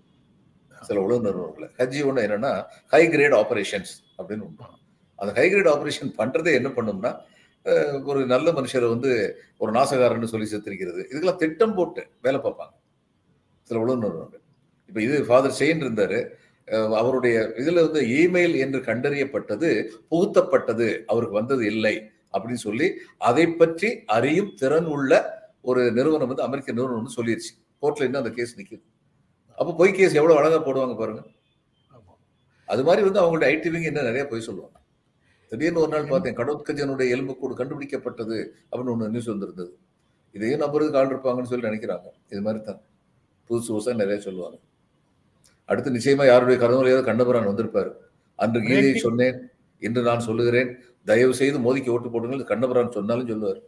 சில உளவு நிறுவனங்கள்ல ஹெச்ஜிஓன்னு என்னன்னா ஹை கிரேட் ஆபரேஷன்ஸ் அப்படின்னு உண்டு. அந்த ஹை கிரேட் ஆபரேஷன் பண்றதே என்ன பண்ணும்னா ஒரு நல்ல மனுஷரை வந்து ஒரு நாசகாரன்னு சொல்லி செத்திருக்கிறது. இதுக்கெல்லாம் திட்டம் போட்டு வேலை பார்ப்பாங்க சில உளவு நிறுவனங்கள். இப்போ இது ஃபாதர் செயின் இருந்தாரு, அவருடைய இதுல வந்து இமெயில் என்று கண்டறியப்பட்டது புகுத்தப்பட்டது, அவருக்கு வந்தது இல்லை அப்படின்னு சொல்லி அதை பற்றி அறியும் திறன் உள்ள ஒரு நிறுவனம் வந்து அமெரிக்க நிறுவனம் சொல்லிடுச்சு. கோர்ட்ல இன்னும் அந்த கேஸ் நிக்குது. அப்போ போய் கேஸ் எவ்வளவு அழகா போடுவாங்க பாருங்க. அது மாதிரி வந்து அவங்களுடைய ஐடி விங் இன்னும் நிறைய போய் சொல்லுவாங்க. திடீர்னு ஒரு நாள் பார்த்தேன், கடோத்கஜனுடைய எலும்புக்கூடு கண்டுபிடிக்கப்பட்டது அப்படின்னு ஒன்று நியூஸ் வந்துருந்தது. இதையும் நம்பருக்கு ஆள் இருப்பாங்கன்னு சொல்லி நினைக்கிறாங்க. இது மாதிரி தான் புதுசு புதுசாக நிறைய சொல்லுவாங்க. அடுத்து நிச்சயமா யாருடைய கருணையாவது கண்ணபுரான் வந்திருப்பாரு. அன்று கீதை சொன்னேன், இன்று நான் சொல்லுகிறேன், தயவு செய்து மோதிக்கு ஓட்டு போடுங்கள் கண்ணபுரான் சொன்னாலும் சொல்லுவார்.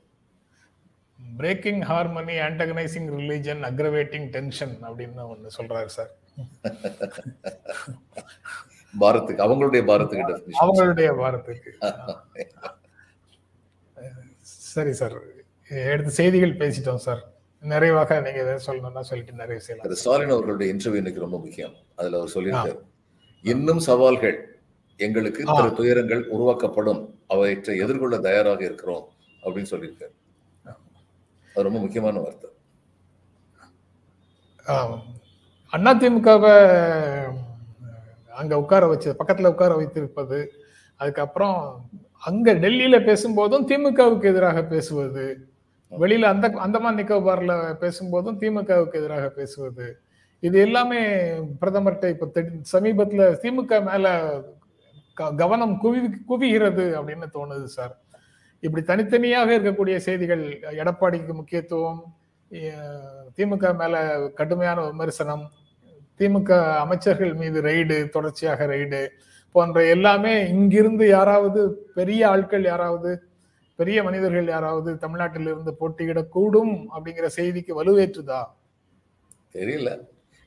Breaking harmony, antagonising religion, aggravating tension அப்படின்னு ஒன்று சொல்றாரு சார். பாரத்துக்கு அவங்களுடைய பாரத்துக்கு அவங்களுடைய பாரத்துக்கு சரி சார், எடுத்து செய்திகள் பேசிட்டோம் சார். நிறைவாக நீங்க எதாவது சொல்லணும்னா சொல்லிட்டு நிறைவு செய்யலாம். ஸ்டாலின் அவர்களுடைய இன்டர்வியூ எனக்கு ரொம்ப முக்கியம். அதுல அவர் சொல்லியிருக்காரு, இன்னும் சவால்கள் எங்களுக்கு, சில துயரங்கள் உருவாக்கப்படும், அவற்றை எதிர்கொள்ள தயாராக இருக்கிறோம் அப்படின்னு சொல்லியிருக்காரு. அது ரொம்ப முக்கியமான வார்த்தை. அதிமுகவை அங்கே உட்கார வச்சு பக்கத்தில் உட்கார வைத்திருப்பது, அதுக்கப்புறம் அங்கே டெல்லியில் பேசும்போதும் திமுகவுக்கு எதிராக பேசுவது, வெளியில் அந்த அந்தமான் நிக்கோபாரில் பேசும்போதும் திமுகவுக்கு எதிராக பேசுவது, இது எல்லாமே பிரதமர்கிட்ட இப்போ சமீபத்தில் திமுக மேலே கவனம் குவி குவிகிறது அப்படின்னு தோணுது சார். இப்படி தனித்தனியாக இருக்கக்கூடிய செய்திகள், எடப்பாடிக்கு முக்கியத்துவம், திமுக மேலே கடுமையான விமர்சனம், திமுக அமைச்சர்கள் மீது ரெய்டு, தொடர்ச்சியாக ரெய்டு போன்ற எல்லாமே, இங்கிருந்து யாராவது பெரிய ஆட்கள் யாராவது பெரிய மனிதர்கள் யாராவது தமிழ்நாட்டிலிருந்து போட்டியிடக்கூடும் அப்படிங்கிற செய்திக்கு வலுவேற்றுதா தெரியல.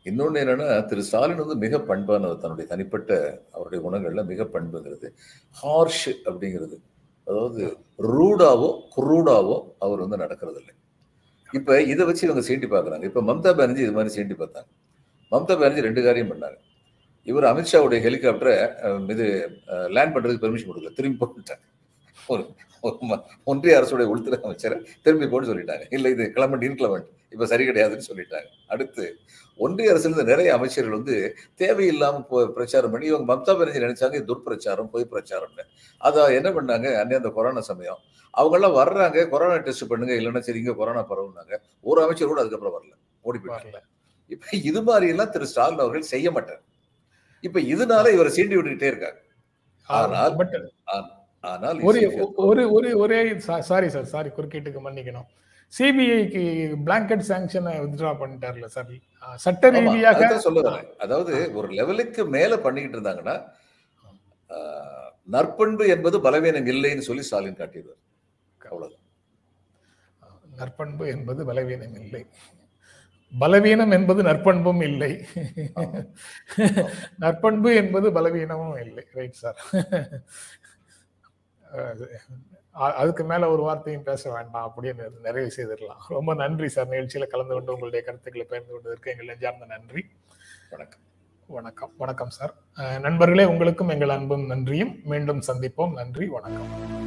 இன்னொன்று என்னன்னா, திரு ஸ்டாலின் வந்து மிக பண்பானவர். தன்னுடைய தனிப்பட்ட அவருடைய குணங்கள்ல மிக பண்புங்கிறது ஹார்ஷ் அப்படிங்கிறது, அதாவது ரூடாவோ குரூடாவோ அவர் வந்து நடக்கிறது இல்லை. இப்போ இதை வச்சு இவங்க சீண்டி பார்க்குறாங்க. இப்போ மம்தா பானர்ஜி இது மாதிரி சீண்டி பார்த்தாங்க. மம்தா பானர்ஜி ரெண்டு காரியம் பண்ணாங்க. இவர் அமித்ஷாவுடைய ஹெலிகாப்டரை இது லேண்ட் பண்ணுறதுக்கு பெர்மிஷன் கொடுக்கல, திரும்பி போட்டாங்க. ஒரு ஒன்றிய அரசுடைய உள்துறை அமைச்சரை திரும்பி போன்னு சொல்லிட்டாங்க. இல்லை இது கிளம்பண்ட் இன்கிளம்பண்ட் இப்போ சரி கிடையாதுன்னு சொல்லிட்டாங்க. அடுத்து ஒன்றிய அரசுலேருந்து நிறைய அமைச்சர்கள் வந்து தேவையில்லாமல் போ பிரச்சாரம் பண்ணி இவங்க மம்தா பானர்ஜி நினைச்சாங்க இது துர்பிரச்சாரம் பொய் பிரச்சாரம்னு. அதை என்ன பண்ணாங்க, அன்னைய அந்த கொரோனா சமயம் அவங்கெல்லாம் வர்றாங்க, கொரோனா டெஸ்ட் பண்ணுங்க இல்லைன்னா சரி இங்கே கொரோனா பரவுனாங்க. ஒரு அமைச்சர் கூட அதுக்கப்புறம் வரல, ஓடி போயிட்டாங்க. இப்ப இது மாதிரி எல்லாம் திரு ஸ்டாலின் அவர்கள் செய்ய மாட்டார். இப்ப இதனால இவரை சீண்டி விட்டுக்கிட்டே இருக்காங்க. ஆனால் சாரி சார், சாரி குறுக்கீட்டுக்கு மன்னிக்கணும். சிபிஐக்கு பிளாங்கெட் சாங்ஷனை வித்ட்ரா பண்ணிட்டார்ல சார், சட்ட ரீதியாக சொல்லுவாங்க. அதாவது ஒரு லெவலுக்கு மேல பண்ணிக்கிட்டு இருந்தாங்கன்னா நற்பண்பு என்பது பலவீனம் இல்லைன்னு சொல்லி ஸ்டாலின் காட்டிடுவார். அவ்வளவு நற்பண்பு என்பது பலவீனம் இல்லை, பலவீனம் என்பது நற்பண்பும் இல்லை, நற்பண்பு என்பது பலவீனமும் இல்லை. ரைட் சார், அதுக்கு மேல ஒரு வார்த்தையும் பேச வேண்டாம், அப்படியே நிறைவு செய்திடலாம். ரொம்ப நன்றி சார், நிகழ்ச்சியில கலந்து கொண்டு உங்களுடைய கருத்துக்களை பகிர்ந்து கொண்டதற்கு எங்கள் நெஞ்சார்ந்த நன்றி. வணக்கம். வணக்கம் வணக்கம் சார். நண்பர்களே, உங்களுக்கும் எங்கள் அன்பும் நன்றியும். மீண்டும் சந்திப்போம். நன்றி, வணக்கம்.